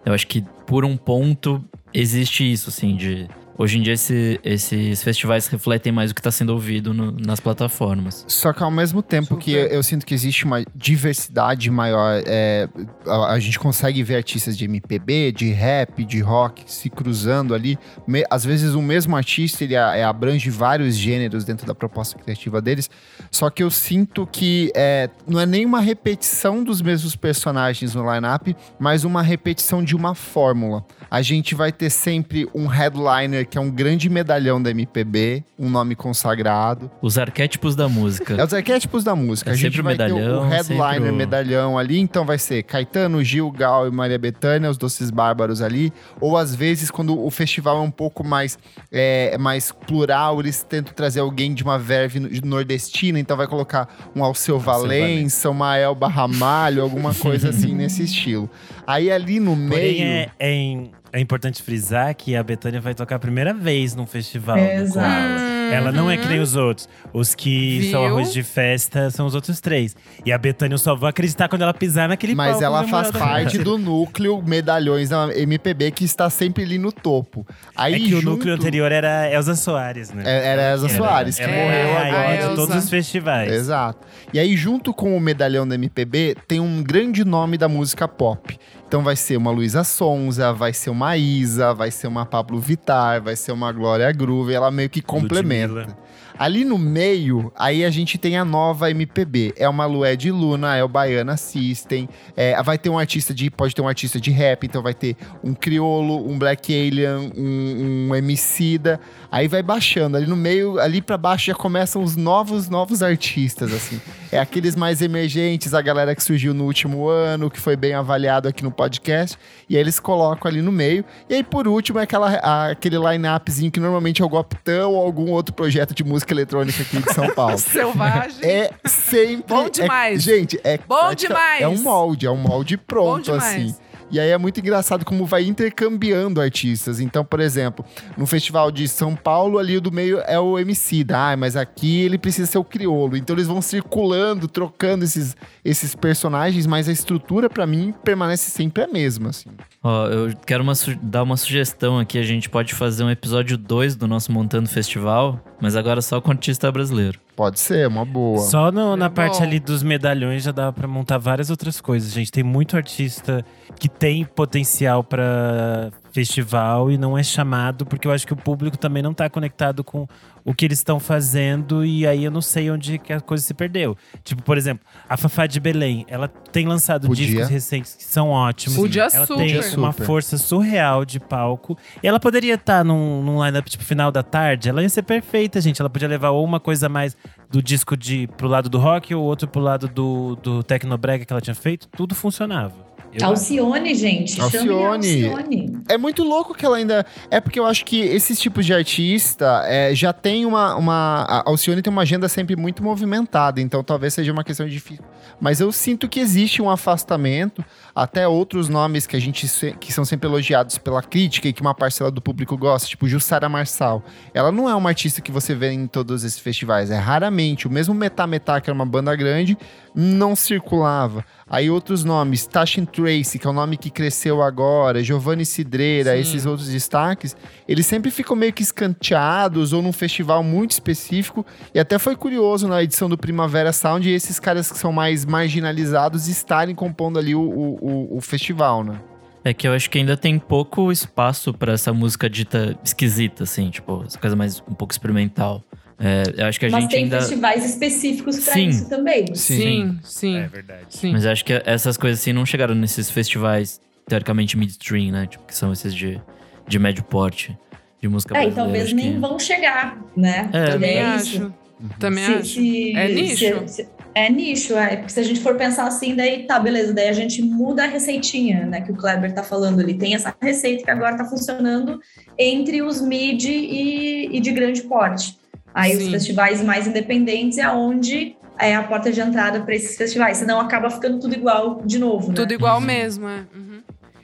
Eu acho que, por um ponto, existe isso, assim, de... Hoje em dia, esse, esses festivais refletem mais o que está sendo ouvido no, nas plataformas. Só que, ao mesmo tempo Super. que eu, eu sinto que existe uma diversidade maior, é, a, a gente consegue ver artistas de M P B, de rap, de rock, se cruzando ali. Me, às vezes, o mesmo artista, ele a, é, abrange vários gêneros dentro da proposta criativa deles. Só que eu sinto que é, não é nem uma repetição dos mesmos personagens no line-up, mas uma repetição de uma fórmula. A gente vai ter sempre um headliner que é um grande medalhão da M P B, um nome consagrado. Os arquétipos da música. É os arquétipos da música. É a gente vai medalhão, ter o headliner, o... medalhão ali. Então vai ser Caetano, Gil, Gal e Maria Bethânia, os Doces Bárbaros ali. Ou às vezes, quando o festival é um pouco mais, é, mais plural, eles tentam trazer alguém de uma verve nordestina. Então vai colocar um Alceu Valença, uma Elba Ramalho, alguma coisa assim nesse estilo. Aí ali no meio... Porém é, é em... É importante frisar que a Bethânia vai tocar a primeira vez num festival do Coala. Ela não é que nem os outros. Os que Viu? são arroz de festa são os outros três. E a Bethânia eu só vou acreditar quando ela pisar naquele palco. Mas ela faz parte do núcleo Medalhões da M P B, que está sempre ali no topo. Aí, é que junto... o núcleo anterior era Elza Soares, né? Era Elza era, Soares, era, que morreu é, agora de todos os festivais. Exato. E aí, junto com o medalhão da M P B, tem um grande nome da música pop. Então vai ser uma Luísa Sonza, vai ser uma Isa, vai ser uma Pablo Vittar, vai ser uma Glória Groove. Ela meio que complementa. Ludmilla. Ali no meio, aí a gente tem a nova M P B. É uma Lué de Luna, é o Baiana System. É, vai ter um artista de... Pode ter um artista de rap, então vai ter um Criolo, um Black Alien, um, um Emicida. Aí vai baixando. Ali no meio, ali pra baixo já começam os novos, novos artistas, assim. É aqueles mais emergentes, a galera que surgiu no último ano, que foi bem avaliado aqui no podcast. E aí eles colocam ali no meio. E aí, por último, é aquela, aquele line-upzinho que normalmente é o Goptão ou algum outro projeto de música eletrônica aqui de São Paulo. Selvagem. É sempre... Bom demais. É, gente, é... Bom é, demais. É um molde, é um molde pronto, assim. E aí é muito engraçado como vai intercambiando artistas. Então, por exemplo, no Festival de São Paulo, ali do meio é o Emicida. Ah, mas aqui ele precisa ser o Criolo. Então eles vão circulando, trocando esses, esses personagens, mas a estrutura, pra mim, permanece sempre a mesma, assim. Ó, eu quero uma su- dar uma sugestão aqui. A gente pode fazer um episódio dois do nosso Montando Festival, mas agora só com artista brasileiro. Pode ser, uma boa. Só no, na é parte bom. ali dos medalhões já dava pra montar várias outras coisas, gente. Tem muito artista que tem potencial pra festival e não é chamado, porque eu acho que o público também não tá conectado com o que eles estão fazendo, e aí eu não sei onde que a coisa se perdeu. Tipo, por exemplo, a Fafá de Belém, ela tem lançado Podia. discos recentes que são ótimos. Podia ela super. tem Podia uma super. força surreal de palco. E ela poderia estar tá num, num line-up, tipo, final da tarde. Ela ia ser perfeita, gente. Ela podia levar ou uma coisa mais do disco de, pro lado do rock, ou outro pro lado do, do tecnobrega que ela tinha feito. Tudo funcionava. Eu Alcione, acho. gente. Alcione. Alcione. É muito louco que ela ainda... É porque eu acho que esses tipos de artista é, já tem uma, uma... A Alcione tem uma agenda sempre muito movimentada. Então talvez seja uma questão difícil. Mas eu sinto que existe um afastamento. Até outros nomes que a gente... Que são sempre elogiados pela crítica e que uma parcela do público gosta. Tipo Jussara Marçal. Ela não é uma artista que você vê em todos esses festivais. É raramente. O mesmo Metá Metá, que era uma banda grande, não circulava. Aí outros nomes. Tashin Tracy, que é o nome que cresceu agora, Giovanni Cidreira, Sim. esses outros destaques, eles sempre ficam meio que escanteados ou num festival muito específico. E até foi curioso na edição do Primavera Sound esses caras que são mais marginalizados estarem compondo ali o, o, o festival, né? É que eu acho que ainda tem pouco espaço pra essa música dita esquisita, assim, tipo, essa coisa mais um pouco experimental. É, eu acho que a Mas gente tem ainda... festivais específicos pra sim, isso também. Sim, sim. sim. É verdade. Sim. Mas eu acho que essas coisas assim não chegaram nesses festivais, teoricamente, midstream, né? Tipo, que são esses de, de médio porte, de música é, brasileira. É, e talvez nem que... vão chegar, né? É, também é acho. Isso. Uhum. Também se, acho. Se, é nicho. Se, se, é nicho, é. Porque se a gente for pensar assim, daí tá, beleza. Daí a gente muda a receitinha, né? Que o Kleber tá falando ali. Tem essa receita que agora tá funcionando entre os mid e, e de grande porte. Aí Sim. os festivais mais independentes é onde é a porta de entrada para esses festivais. Senão acaba ficando tudo igual de novo, né? Tudo igual uhum. mesmo, é. Uhum.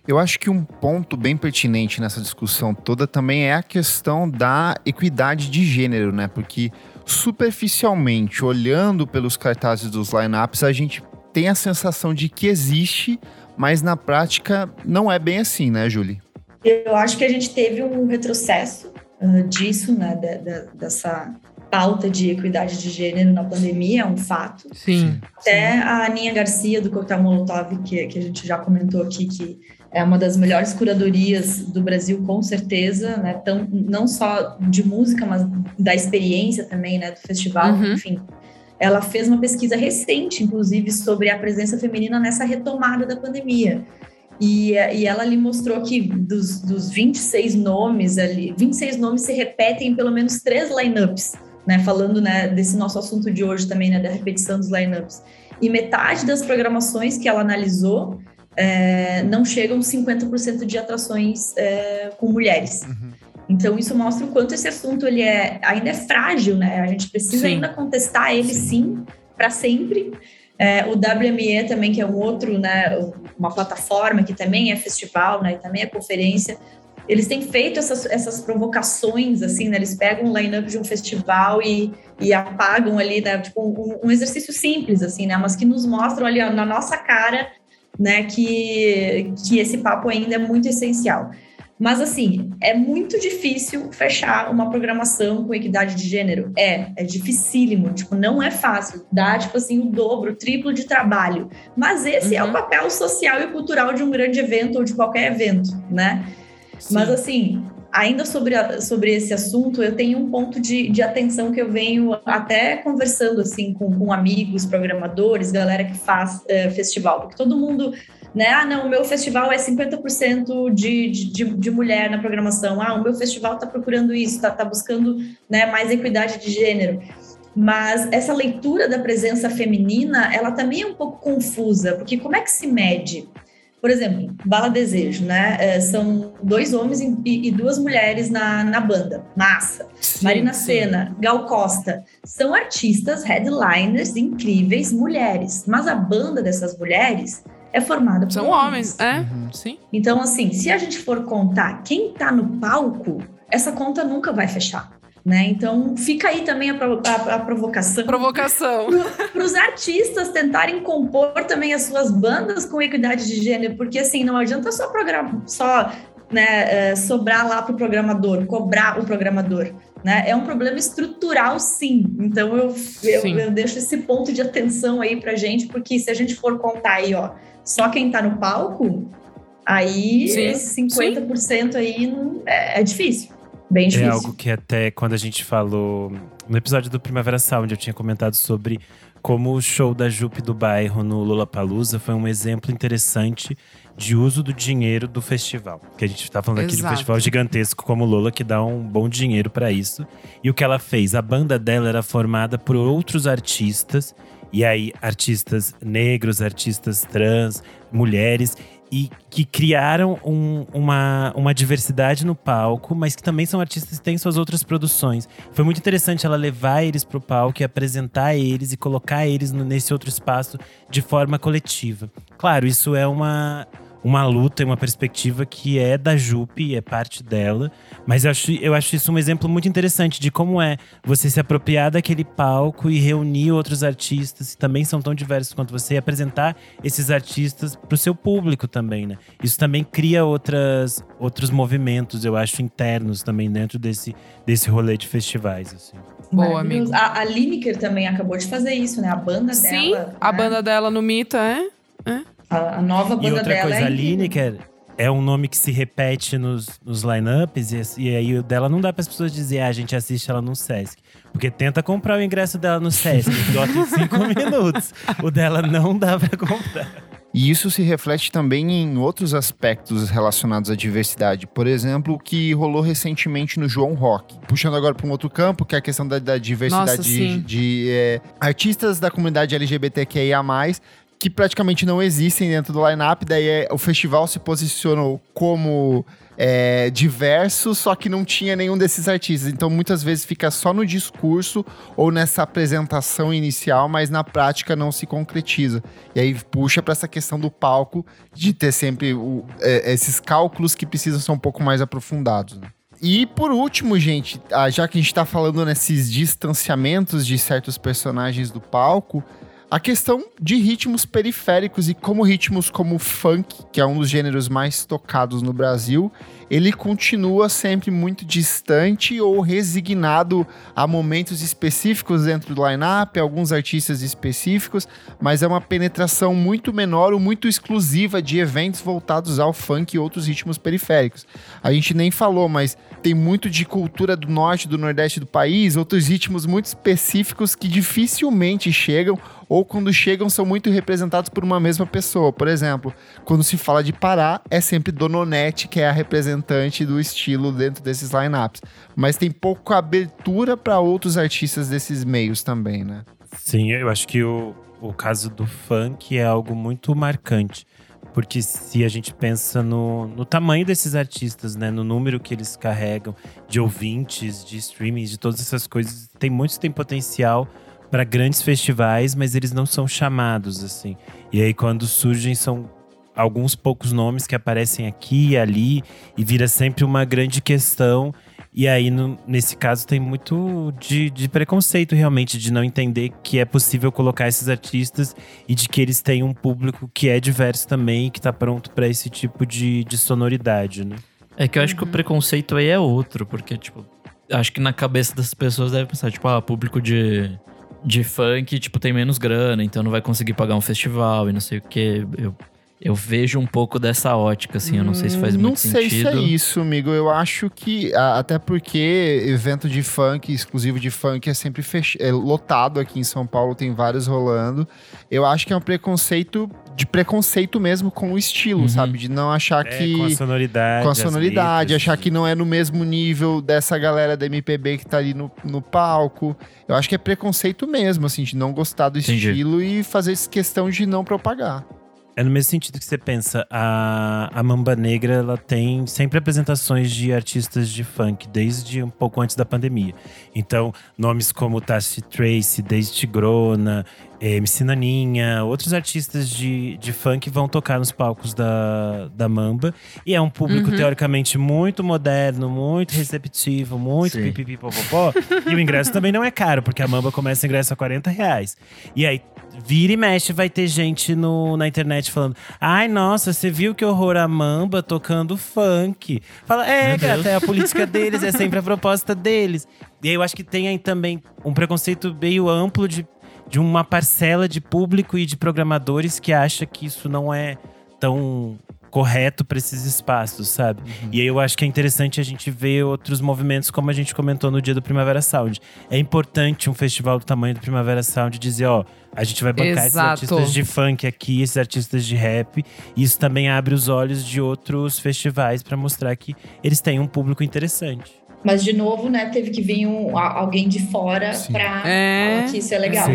Eu acho que um ponto bem pertinente nessa discussão toda também é a questão da equidade de gênero, né? Porque superficialmente, olhando pelos cartazes dos lineups, a gente tem a sensação de que existe, mas na prática não é bem assim, né, Julie? Eu acho que a gente teve um retrocesso disso, né, de, de, dessa pauta de equidade de gênero na pandemia, é um fato. Sim. Até sim. a Aninha Garcia, do Coquetel Molotov, que, que a gente já comentou aqui, que é uma das melhores curadorias do Brasil, com certeza, né, tão, não só de música, mas da experiência também, né, do festival, uhum. enfim. Ela fez uma pesquisa recente, inclusive, sobre a presença feminina nessa retomada da pandemia. E, e ela lhe mostrou que dos, dos vinte e seis nomes ali, vinte e seis nomes se repetem em pelo menos três lineups, né? Falando, né, desse nosso assunto de hoje também, né, da repetição dos lineups. E metade das programações que ela analisou é, não chegam cinquenta por cento de atrações é, com mulheres. Uhum. Então isso mostra o quanto esse assunto ele é, ainda é frágil, né? A gente precisa sim. ainda contestar ele sim, sim para sempre. É, o W M E também, que é um outro, né, uma plataforma que também é festival, né, e também é conferência, eles têm feito essas, essas provocações, assim, né, eles pegam um line-up de um festival e, e apagam ali, né, tipo, um, um exercício simples, assim, né, mas que nos mostram ali ó, na nossa cara, né, que, que esse papo ainda é muito essencial. Mas, assim, é muito difícil fechar uma programação com equidade de gênero. É, é dificílimo, tipo, não é fácil. Dá, tipo assim, o dobro, o triplo de trabalho. Mas esse uhum. é o papel social e cultural de um grande evento ou de qualquer evento, né? Sim. Mas, assim, ainda sobre, a, sobre esse assunto, eu tenho um ponto de, de atenção que eu venho até conversando, assim, com, com amigos, programadores, galera que faz é, festival. Porque todo mundo... Né? Ah, não, o meu festival é cinquenta por cento de, de, de mulher na programação. Ah, o meu festival está procurando isso, está tá buscando, né, mais equidade de gênero. Mas essa leitura da presença feminina, ela também é um pouco confusa, porque como é que se mede? Por exemplo, Bala Desejo, né? É, são dois homens e, e duas mulheres na, na banda. Massa. Sim, Marina Sena, Gal Costa. São artistas, headliners, incríveis, mulheres. Mas a banda dessas mulheres... é formada por São homens, homens é. Uhum, sim. Então, assim, se a gente for contar quem tá no palco, essa conta nunca vai fechar, né? Então, fica aí também a, pro, a, a provocação. Provocação. Para os artistas tentarem compor também as suas bandas com equidade de gênero, porque, assim, não adianta só programar, só, né, sobrar lá pro programador, cobrar o programador, né? É um problema estrutural, sim. Então, eu, eu, eu deixo esse ponto de atenção aí pra gente, porque se a gente for contar aí, ó, só quem tá no palco, aí sim. Esse cinquenta por cento sim. aí não, é, é difícil, bem difícil. É algo que até quando a gente falou… No episódio do Primavera Sound, eu tinha comentado sobre como o show da Jupe do Bairro no Lollapalooza foi um exemplo interessante de uso do dinheiro do festival. Que a gente tá falando aqui de um festival gigantesco como Lola, que dá um bom dinheiro para isso. E o que ela fez? A banda dela era formada por outros artistas. E aí, artistas negros, artistas trans, mulheres… E que criaram um, uma, uma diversidade no palco, mas que também são artistas que têm suas outras produções. Foi muito interessante ela levar eles pro palco e apresentar eles e colocar eles no, nesse outro espaço de forma coletiva. Claro, isso é uma, uma luta e uma perspectiva que é da Jupe, é parte dela. Mas eu acho, eu acho isso um exemplo muito interessante de como é você se apropriar daquele palco e reunir outros artistas que também são tão diversos quanto você e apresentar esses artistas para o seu público também, né? Isso também cria outras, outros movimentos, eu acho, internos também dentro desse, desse rolê de festivais, assim. Boa, amigo. A, a Lineker também acabou de fazer isso, né? A banda Sim, dela. Sim, a né? banda dela no Mita, é? É. A nova banda dela. E outra coisa, é a Lineker é um nome que se repete nos, nos lineups, e, e aí o dela não dá para as pessoas dizer, ah, a gente assiste ela no Sesc. Porque tenta comprar o ingresso dela no Sesc, esgota em cinco minutos. O dela não dá para comprar. E isso se reflete também em outros aspectos relacionados à diversidade. Por exemplo, o que rolou recentemente no João Rock. Puxando agora para um outro campo, que é a questão da, da diversidade Nossa, de, de, de é, artistas da comunidade L G B T Q I A mais, que praticamente não existem dentro do line-up. Daí é, o festival se posicionou como é, diverso, só que não tinha nenhum desses artistas. Então muitas vezes fica só no discurso ou nessa apresentação inicial, mas na prática não se concretiza. E aí puxa para essa questão do palco, de ter sempre o, é, esses cálculos que precisam ser um pouco mais aprofundados, né? E por último, gente, já que a gente está falando nesses distanciamentos de certos personagens do palco, a questão de ritmos periféricos e como ritmos como o funk, que é um dos gêneros mais tocados no Brasil, ele continua sempre muito distante ou resignado a momentos específicos dentro do line-up, alguns artistas específicos, mas é uma penetração muito menor ou muito exclusiva de eventos voltados ao funk e outros ritmos periféricos. A gente nem falou, mas tem muito de cultura do norte, do nordeste do país, outros ritmos muito específicos que dificilmente chegam, ou quando chegam são muito representados por uma mesma pessoa. Por exemplo, quando se fala de Pará, é sempre Dononete que é a representante do estilo dentro desses lineups. Mas tem pouca abertura para outros artistas desses meios também, né? Sim, eu acho que o, o caso do funk é algo muito marcante. Porque se a gente pensa no, no tamanho desses artistas, né? No número que eles carregam, de ouvintes, de streamings, de todas essas coisas, tem muitos que têm potencial para grandes festivais, mas eles não são chamados, assim. E aí, quando surgem, são alguns poucos nomes que aparecem aqui e ali, e vira sempre uma grande questão. E aí, no, nesse caso, tem muito de, de preconceito, realmente, de não entender que é possível colocar esses artistas e de que eles têm um público que é diverso também, que tá pronto para esse tipo de, de sonoridade, né? É que eu acho que o preconceito aí é outro, porque, tipo, acho que na cabeça das pessoas deve pensar, tipo, ah, público de, de funk, tipo, tem menos grana, então não vai conseguir pagar um festival e não sei o quê. Eu, eu vejo um pouco dessa ótica, assim, eu não sei se faz hum, muito sentido. Não sei se é isso, amigo. Eu acho que, até porque evento de funk, exclusivo de funk, é sempre fech... é lotado aqui em São Paulo, tem vários rolando. Eu acho que é um preconceito... de preconceito mesmo com o estilo, uhum. sabe? De não achar é, que... com a sonoridade. Com a sonoridade, letras, achar que não é no mesmo nível dessa galera da M P B que tá ali no, no palco. Eu acho que é preconceito mesmo, assim, de não gostar do Entendi. Estilo e fazer questão de não propagar. É no mesmo sentido que você pensa, a, a Mamba Negra, ela tem sempre apresentações de artistas de funk, desde um pouco antes da pandemia. Então, nomes como Tasha Tracie, Daisy Tigrona, M C Naninha, outros artistas de, de funk vão tocar nos palcos da, da Mamba. E é um público, uhum. teoricamente, muito moderno, muito receptivo, muito pipipipopopó. E o ingresso também não é caro, porque a Mamba começa o ingresso a quarenta reais. E aí, vira e mexe, vai ter gente no, na internet falando: ai, nossa, você viu que horror a Mamba tocando funk. Fala, é, gata, é a política deles, é sempre a proposta deles. E aí, eu acho que tem aí também um preconceito meio amplo de de uma parcela de público e de programadores que acha que isso não é tão correto para esses espaços, sabe? Uhum. E aí eu acho que é interessante a gente ver outros movimentos, como a gente comentou no dia do Primavera Sound. É importante um festival do tamanho do Primavera Sound dizer, ó, a gente vai bancar Exato. Esses artistas de funk aqui, esses artistas de rap. E isso também abre os olhos de outros festivais para mostrar que eles têm um público interessante. Mas, de novo, né, teve que vir um, alguém de fora para é. falar que isso é legal.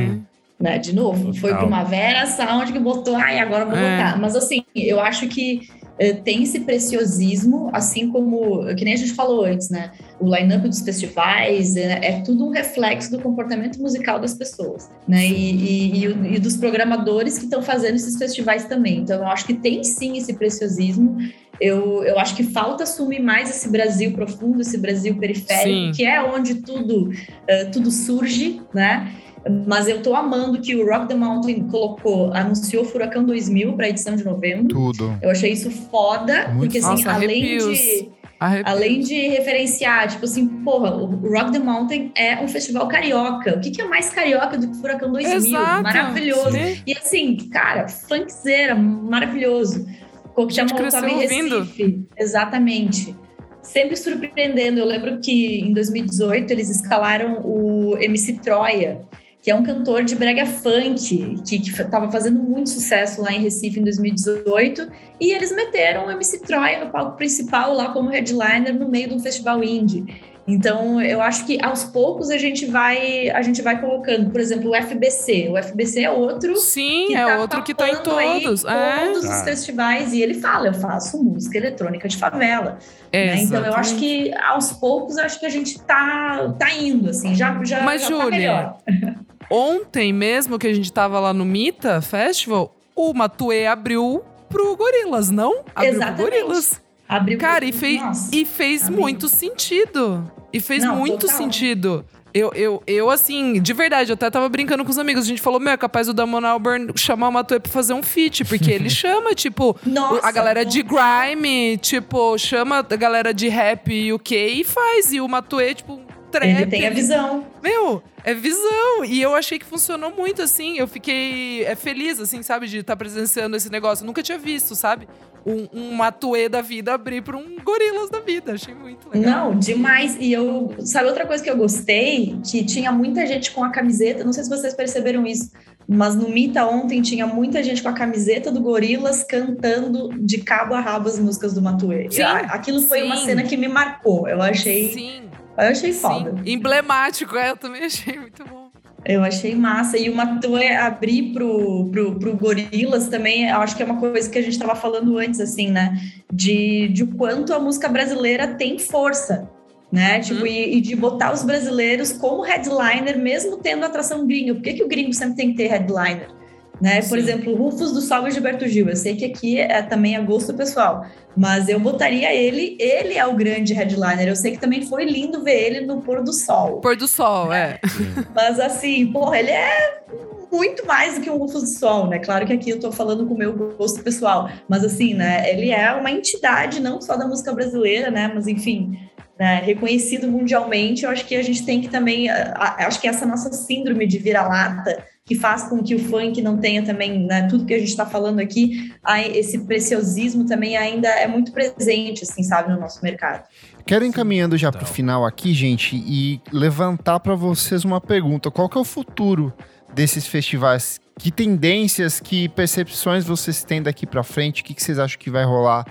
Né? De novo, Total. Foi o Primavera Sound que botou, ai, agora vou é. botar. Mas, assim, eu acho que eh, tem esse preciosismo, assim como, que nem a gente falou antes, né? O line-up dos festivais é, é tudo um reflexo do comportamento musical das pessoas, né? E, e, e, e dos programadores que estão fazendo esses festivais também. Então, eu acho que tem, sim, esse preciosismo. Eu, eu acho que falta assumir mais esse Brasil profundo, esse Brasil periférico, Sim. que é onde tudo, uh, tudo surge, né? Mas eu tô amando que o Rock the Mountain colocou, anunciou Furacão dois mil para a edição de novembro. Tudo. Eu achei isso foda, Muito porque assim, nossa, além arrepios. de... Arrepios. Além de referenciar, tipo assim, porra, o Rock the Mountain é um festival carioca. O que, que é mais carioca do que Furacão dois mil? Exato. Maravilhoso. Sim. E assim, cara, funkzeira, maravilhoso. Coquetel Molotov em Recife. Exatamente. Sempre surpreendendo. Eu lembro que em dois mil e dezoito eles escalaram o M C Troia, que é um cantor de brega funk, que estava fazendo muito sucesso lá em Recife em dois mil e dezoito, e eles meteram o M C Troia no palco principal lá como headliner no meio de um festival indie. Então, eu acho que aos poucos a gente vai, a gente vai colocando, por exemplo, o F B C. O F B C é outro. Sim, que é tá outro que tá em todos. Aí, todos é. os ah. festivais. E ele fala, eu faço música eletrônica de favela. É, né? Então, eu acho que aos poucos, acho que a gente tá, tá indo, assim, já, já, Mas, já Julia, tá melhor. Ontem mesmo que a gente tava lá no Mita Festival, o Matuê abriu pro Gorilas, não? Abriu Exatamente. Pro Gorilas. Abriu Cara, e fez, e fez muito sentido. E fez Não, muito total. sentido. Eu, eu, eu, assim, de verdade, eu até tava brincando com os amigos. A gente falou, meu, é capaz do Damon Albarn chamar o Matuê pra fazer um feat. Porque ele chama, tipo, nossa, a galera nossa. de grime. Tipo, chama a galera de rap e o quê? E faz. E o Matuê, tipo, trap. Ele tem a visão. Meu, é visão. E eu achei que funcionou muito, assim. Eu fiquei é, feliz, assim, sabe? De estar tá presenciando esse negócio. Eu nunca tinha visto, sabe? Um, um Matuê da vida abrir para um Gorilas da vida. Achei muito legal. Não, demais. E eu... Sabe outra coisa que eu gostei? Que tinha muita gente com a camiseta. Não sei se vocês perceberam isso. Mas no Mita ontem tinha muita gente com a camiseta do Gorilas cantando de cabo a rabo as músicas do Matuê. Sim, Aquilo foi sim. uma cena que me marcou. Eu achei... Sim. Eu achei Sim, foda. Emblemático, eu também achei muito bom. Eu achei massa. E o Matuê abrir pro, pro, pro Gorilas também, eu acho que é uma coisa que a gente estava falando antes, assim, né? De, de quanto a música brasileira tem força, né? Tipo, hum. e, e de botar os brasileiros como headliner, mesmo tendo atração gringa. Por que, que o gringo sempre tem que ter headliner? Né? Por exemplo, Rufus do Sol e Gilberto Gil. Eu sei que aqui é, também é gosto pessoal, mas eu botaria ele, ele é o grande headliner. Eu sei que também foi lindo ver ele no Pôr do Sol. Pôr do Sol, é. é. Mas assim, porra, ele é muito mais do que um UFO de som, né? Claro que aqui eu tô falando com o meu gosto pessoal, mas assim, né, ele é uma entidade não só da música brasileira, né, mas enfim, né, reconhecido mundialmente. Eu acho que a gente tem que também, acho que essa nossa síndrome de vira-lata que faz com que o funk não tenha também, né, tudo que a gente tá falando aqui, esse preciosismo também ainda é muito presente, assim, sabe, no nosso mercado. Quero encaminhando já pro final aqui, gente, e levantar para vocês uma pergunta. Qual que é o futuro desses festivais? Que tendências, que percepções vocês têm daqui para frente? O que, que vocês acham que vai rolar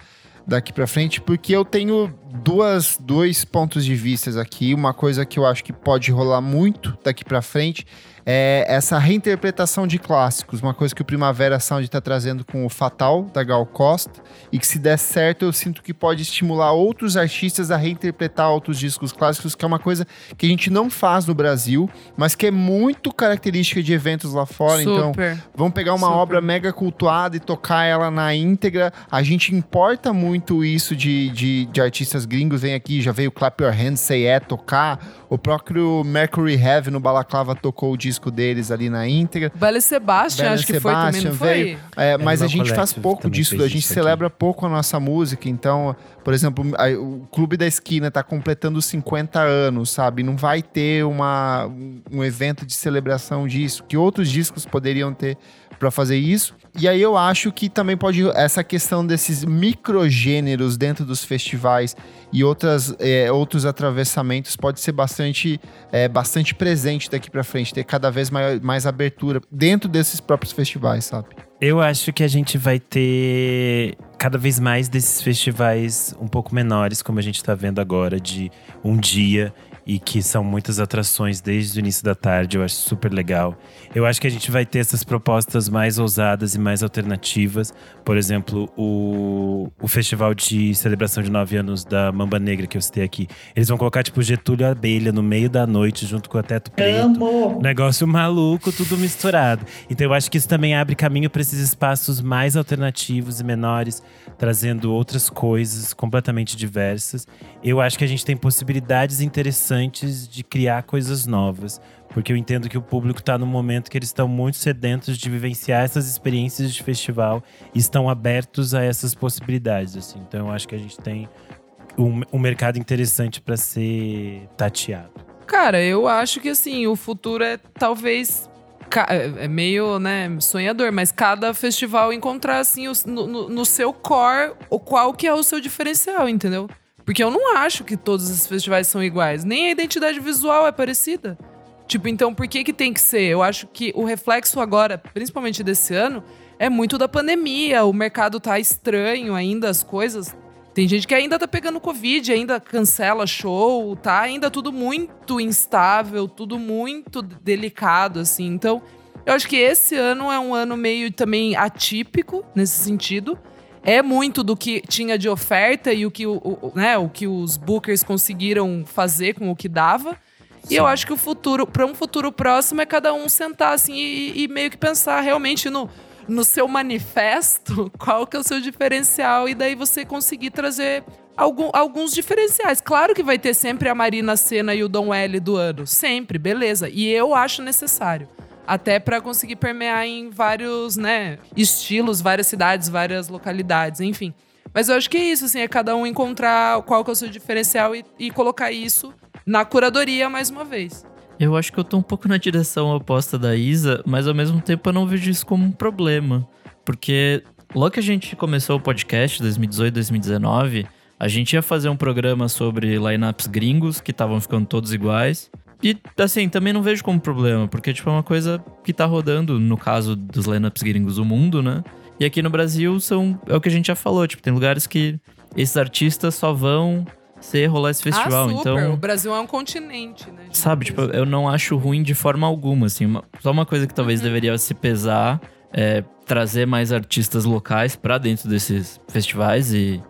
daqui para frente? Porque eu tenho duas, dois pontos de vista aqui. Uma coisa que eu acho que pode rolar muito daqui para frente é essa reinterpretação de clássicos. Uma coisa que o Primavera Sound está trazendo com o Fatal, da Gal Costa. E que, se der certo, eu sinto que pode estimular outros artistas a reinterpretar outros discos clássicos, que é uma coisa que a gente não faz no Brasil, mas que é muito característica de eventos lá fora. Super. Então, vamos pegar uma Super. obra mega cultuada e tocar ela na íntegra. A gente importa muito isso de, de, de artistas gringos. Vem aqui, já veio Clap Your Hands, Say Yeah, tocar. O próprio Mercury Heavy no Balaclava tocou o disco deles ali na íntegra. Belle Sebastian, Belle acho que Sebastian foi também, não foi? É, mas a gente faz pouco disso, a gente celebra aqui pouco a nossa música. Então, por exemplo, a, o Clube da Esquina tá completando cinquenta anos, sabe? Não vai ter uma, um evento de celebração disso, que outros discos poderiam ter para fazer isso. E aí eu acho que também pode essa questão desses microgêneros dentro dos festivais e outras, é, outros atravessamentos pode ser bastante, é, bastante presente daqui para frente, ter cada vez maior, mais abertura dentro desses próprios festivais, sabe? Eu acho que a gente vai ter cada vez mais desses festivais um pouco menores, como a gente tá vendo agora, de um dia, e que são muitas atrações desde o início da tarde. Eu acho super legal. Eu acho que a gente vai ter essas propostas mais ousadas e mais alternativas. Por exemplo, o, o festival de celebração de nove anos da Mamba Negra, que eu citei aqui. Eles vão colocar, tipo, Getúlio Abelha no meio da noite, junto com o Teto Preto. Amo. Negócio maluco, tudo misturado. Então eu acho que isso também abre caminho para esses espaços mais alternativos e menores, trazendo outras coisas completamente diversas. Eu acho que a gente tem possibilidades interessantes de criar coisas novas, porque eu entendo que o público está num momento que eles estão muito sedentos de vivenciar essas experiências de festival e estão abertos a essas possibilidades, assim. Então eu acho que a gente tem um, um mercado interessante para ser tateado. Cara, eu acho que assim, o futuro é talvez é meio, né, sonhador, mas cada festival encontrar assim o, no, no seu core, o qual que é o seu diferencial, entendeu? Porque eu não acho que todos esses festivais são iguais. Nem a identidade visual é parecida. Tipo, então por que que tem que ser? Eu acho que o reflexo agora, principalmente desse ano, é muito da pandemia. O mercado tá estranho ainda, as coisas. Tem gente que ainda tá pegando Covid, ainda cancela show, tá? Ainda tudo muito instável, tudo muito delicado, assim. Então, eu acho que esse ano é um ano meio também atípico, nesse sentido. É muito do que tinha de oferta e o que, o, o, né, o que os bookers conseguiram fazer com o que dava. Sim. E eu acho que o futuro, para um futuro próximo, é cada um sentar assim e, e meio que pensar realmente no, no seu manifesto, qual que é o seu diferencial, e daí você conseguir trazer algum, alguns diferenciais. Claro que vai ter sempre a Marina Sena e o Dom L do ano, sempre, beleza. E eu acho necessário. Até para conseguir permear em vários, né, estilos, várias cidades, várias localidades, enfim. Mas eu acho que é isso, assim, é cada um encontrar qual que é o seu diferencial e, e colocar isso na curadoria mais uma vez. Eu acho que eu tô um pouco na direção oposta da Isa, mas ao mesmo tempo eu não vejo isso como um problema. Porque logo que a gente começou o podcast, dois mil e dezoito, dois mil e dezenove, a gente ia fazer um programa sobre lineups gringos, que estavam ficando todos iguais. E, assim, também não vejo como problema, porque, tipo, é uma coisa que tá rodando, no caso dos lineups gringos, o mundo, né? E aqui no Brasil, são, é o que a gente já falou, tipo, tem lugares que esses artistas só vão ser rolar esse festival, ah, super. Então... o Brasil é um continente, né? Sabe, tipo, eu não acho ruim de forma alguma, assim, uma, só uma coisa que talvez uhum. deveria se pesar é trazer mais artistas locais pra dentro desses festivais e,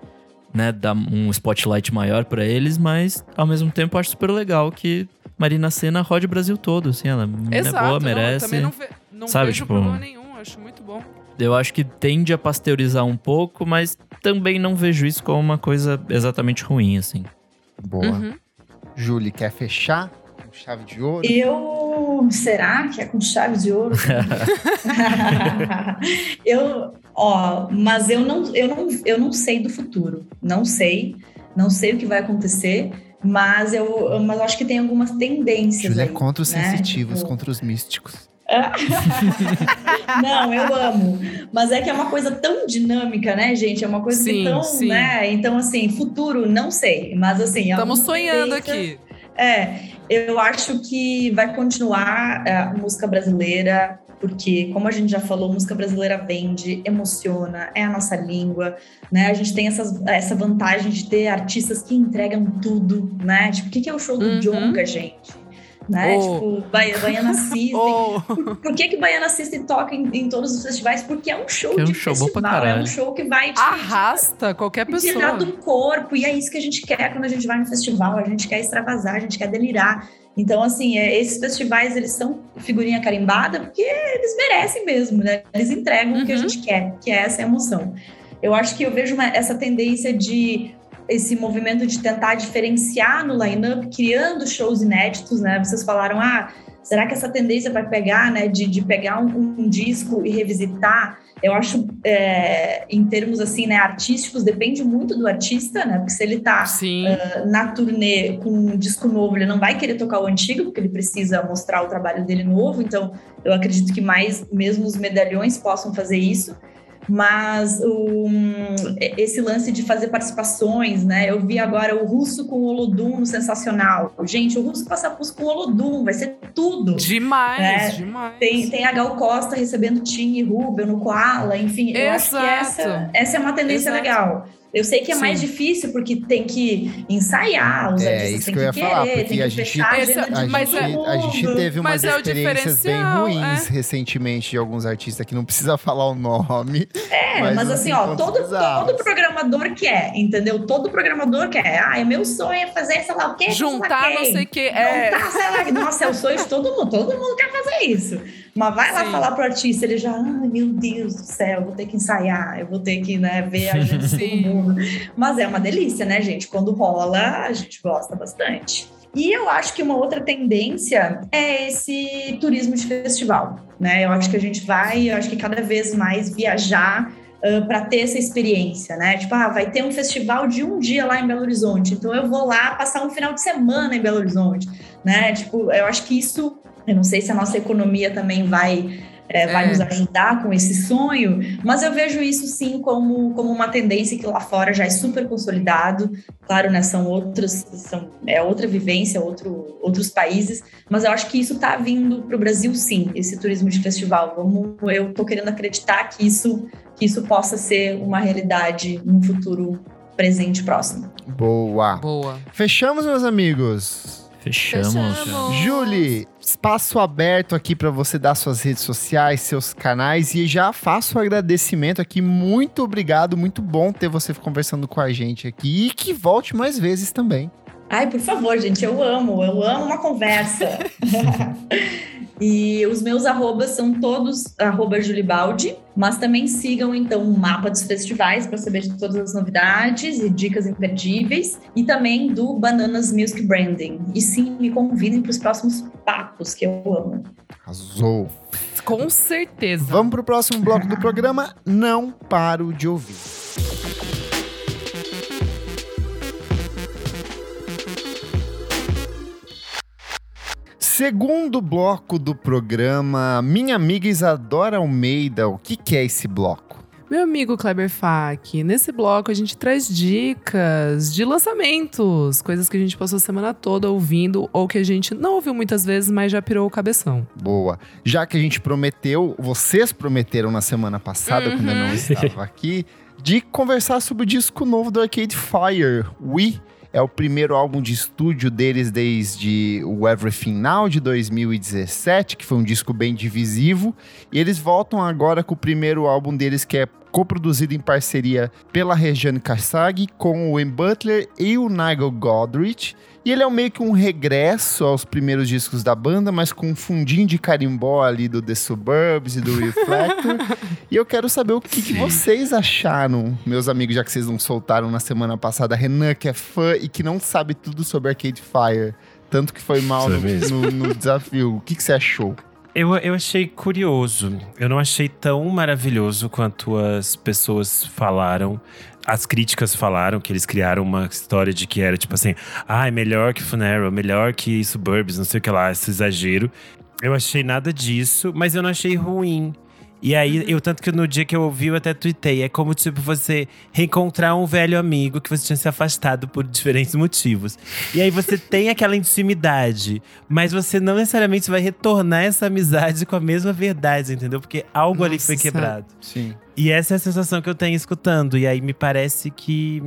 né, dar um spotlight maior pra eles, mas, ao mesmo tempo, eu acho super legal que Marina Sena roda o Brasil todo, assim, ela é boa, merece. Exato, também não, ve- não sabe, vejo tipo, problema nenhum, acho muito bom. Eu acho que tende a pasteurizar um pouco, mas também não vejo isso como uma coisa exatamente ruim, assim. Boa. Uhum. Julie, quer fechar? com chave de ouro? Eu... Será que é com chave de ouro? eu... Ó, mas eu não, eu, não, eu não sei do futuro. Não sei. Não sei o que vai acontecer. Mas eu, mas eu acho que tem algumas tendências. Julia é contra os, né, sensitivos, tipo... contra os místicos. Não, eu amo. Mas é que é uma coisa tão dinâmica, né, gente? É uma coisa sim, que tão, sim. né? Então, assim, futuro, não sei. Mas, assim... Estamos sonhando tendência... aqui. É, eu acho que vai continuar a música brasileira, porque, como a gente já falou, música brasileira vende, emociona, é a nossa língua, né? A gente tem essas, essa vantagem de ter artistas que entregam tudo, né? Tipo, o que, que é o show do uhum. Djonga, gente? Né? Oh. Tipo, ba- Baiana System. Oh. Por, por que que Baiana System toca em, em todos os festivais? Porque é um show que é um de show festival, é um show que vai te arrasta te, qualquer pessoa. Tirar do corpo, e é isso que a gente quer quando a gente vai no festival, a gente quer extravasar, a gente quer delirar. Então, assim, é, esses festivais, eles são figurinha carimbada, porque eles merecem mesmo, né? Eles entregam uhum. o que a gente quer, que é essa emoção. Eu acho que eu vejo uma, essa tendência de... esse movimento de tentar diferenciar no line-up, criando shows inéditos, né? Vocês falaram, ah, será que essa tendência vai pegar, né? De, de pegar um, um disco e revisitar. Eu acho, é, em termos, assim, né? Artísticos, depende muito do artista, né? Porque se ele tá uh, na turnê com um disco novo, ele não vai querer tocar o antigo, porque ele precisa mostrar o trabalho dele novo. Então, eu acredito que mais, mesmo os medalhões possam fazer isso. Mas um, esse lance de fazer participações, né? Eu vi agora o Russo com o Olodum no Sensacional. Gente, o Russo Passapus com o Olodum, vai ser tudo. Demais, né? demais. Tem, tem a Gal Costa recebendo Tim e Rubel no Coala, enfim. Eu Exato. acho que essa, essa é uma tendência Exato. legal. Eu sei que é Sim. mais difícil, porque tem que ensaiar, os é, artistas têm que, que querer, falar, tem que a gente, fechar a agenda de todo mas mundo. A gente teve umas mas experiências é bem ruins é. recentemente de alguns artistas que não precisa falar o nome. É, mas, mas assim, ó, todo, todo programador quer, entendeu? Todo programador quer. Ah, é meu sonho é fazer, sei lá o quê. Juntar não sei o quê. É. Juntar, sei lá, nossa, é o sonho de todo mundo. Todo mundo quer fazer isso. Mas vai lá Sim. falar pro artista, ele já, ai, meu Deus do céu, eu vou ter que ensaiar, eu vou ter que, né, ver a gente todo mundo. Mas é uma delícia, né, gente? Quando rola, a gente gosta bastante. E eu acho que uma outra tendência é esse turismo de festival, né? Eu acho que a gente vai, eu acho que cada vez mais viajar uh, para ter essa experiência, né? Tipo, ah, vai ter um festival de um dia lá em Belo Horizonte, então eu vou lá passar um final de semana em Belo Horizonte, né? Tipo, eu acho que isso... Eu não sei se a nossa economia também vai, é, vai é. nos ajudar com esse sonho, mas eu vejo isso sim como, como uma tendência que lá fora já é super consolidado. Claro, né, são outros, são, é outra vivência, outro, outros países, mas eu acho que isso está vindo para o Brasil sim, esse turismo de festival. Vamos, eu estou querendo acreditar que isso, que isso possa ser uma realidade no futuro presente próximo. Boa! Boa. Fechamos, meus amigos! Fechamos. Fechamos. Julie, espaço aberto aqui para você dar suas redes sociais, seus canais, e já faço o agradecimento aqui. Muito obrigado, muito bom ter você conversando com a gente aqui e que volte mais vezes também. Ai, por favor, gente, eu amo, eu amo uma conversa. E os meus arrobas são todos arroba Julie Baldi, mas também sigam então o Mapa dos Festivais para saber de todas as novidades e dicas imperdíveis, e também do Bananas Music Branding. E sim, me convidem para os próximos papos, que eu amo. Arrasou! Com certeza! Vamos para o próximo bloco do programa, Não Paro de Ouvir. Segundo bloco do programa, minha amiga Isadora Almeida, o que, que é esse bloco? Meu amigo Kleber Fachin, nesse bloco a gente traz dicas de lançamentos, coisas que a gente passou a semana toda ouvindo ou que a gente não ouviu muitas vezes, mas já pirou o cabeção. Boa. Já que a gente prometeu, vocês prometeram na semana passada, uhum. quando eu não estava aqui, de conversar sobre o disco novo do Arcade Fire, We. É o primeiro álbum de estúdio deles desde o Everything Now, de dois mil e dezessete, que foi um disco bem divisivo. E eles voltam agora com o primeiro álbum deles, que é coproduzido em parceria pela Rejane Kassag, com o Wayne Butler e o Nigel Godrich. E ele é meio que um regresso aos primeiros discos da banda, mas com um fundinho de carimbó ali do The Suburbs e do Reflector. E eu quero saber o que, que vocês acharam, meus amigos, já que vocês não soltaram na semana passada. Renan, que é fã e que não sabe tudo sobre Arcade Fire, tanto que foi mal no, no, no desafio. O que, que você achou? Eu, eu achei curioso. Eu não achei tão maravilhoso quanto as pessoas falaram. As críticas falaram que eles criaram uma história de que era tipo assim… Ah, é melhor que Funeral, melhor que Suburbs, não sei o que lá, esse exagero. Eu achei nada disso, mas eu não achei ruim. E aí, eu tanto que no dia que eu ouvi, eu até tuitei. É como, tipo, você reencontrar um velho amigo que você tinha se afastado por diferentes motivos. E aí, você tem aquela intimidade. Mas você não necessariamente vai retornar essa amizade com a mesma verdade, entendeu? Porque algo Nossa, ali foi quebrado. Sim. E essa é a sensação que eu tenho escutando. E aí, me parece que…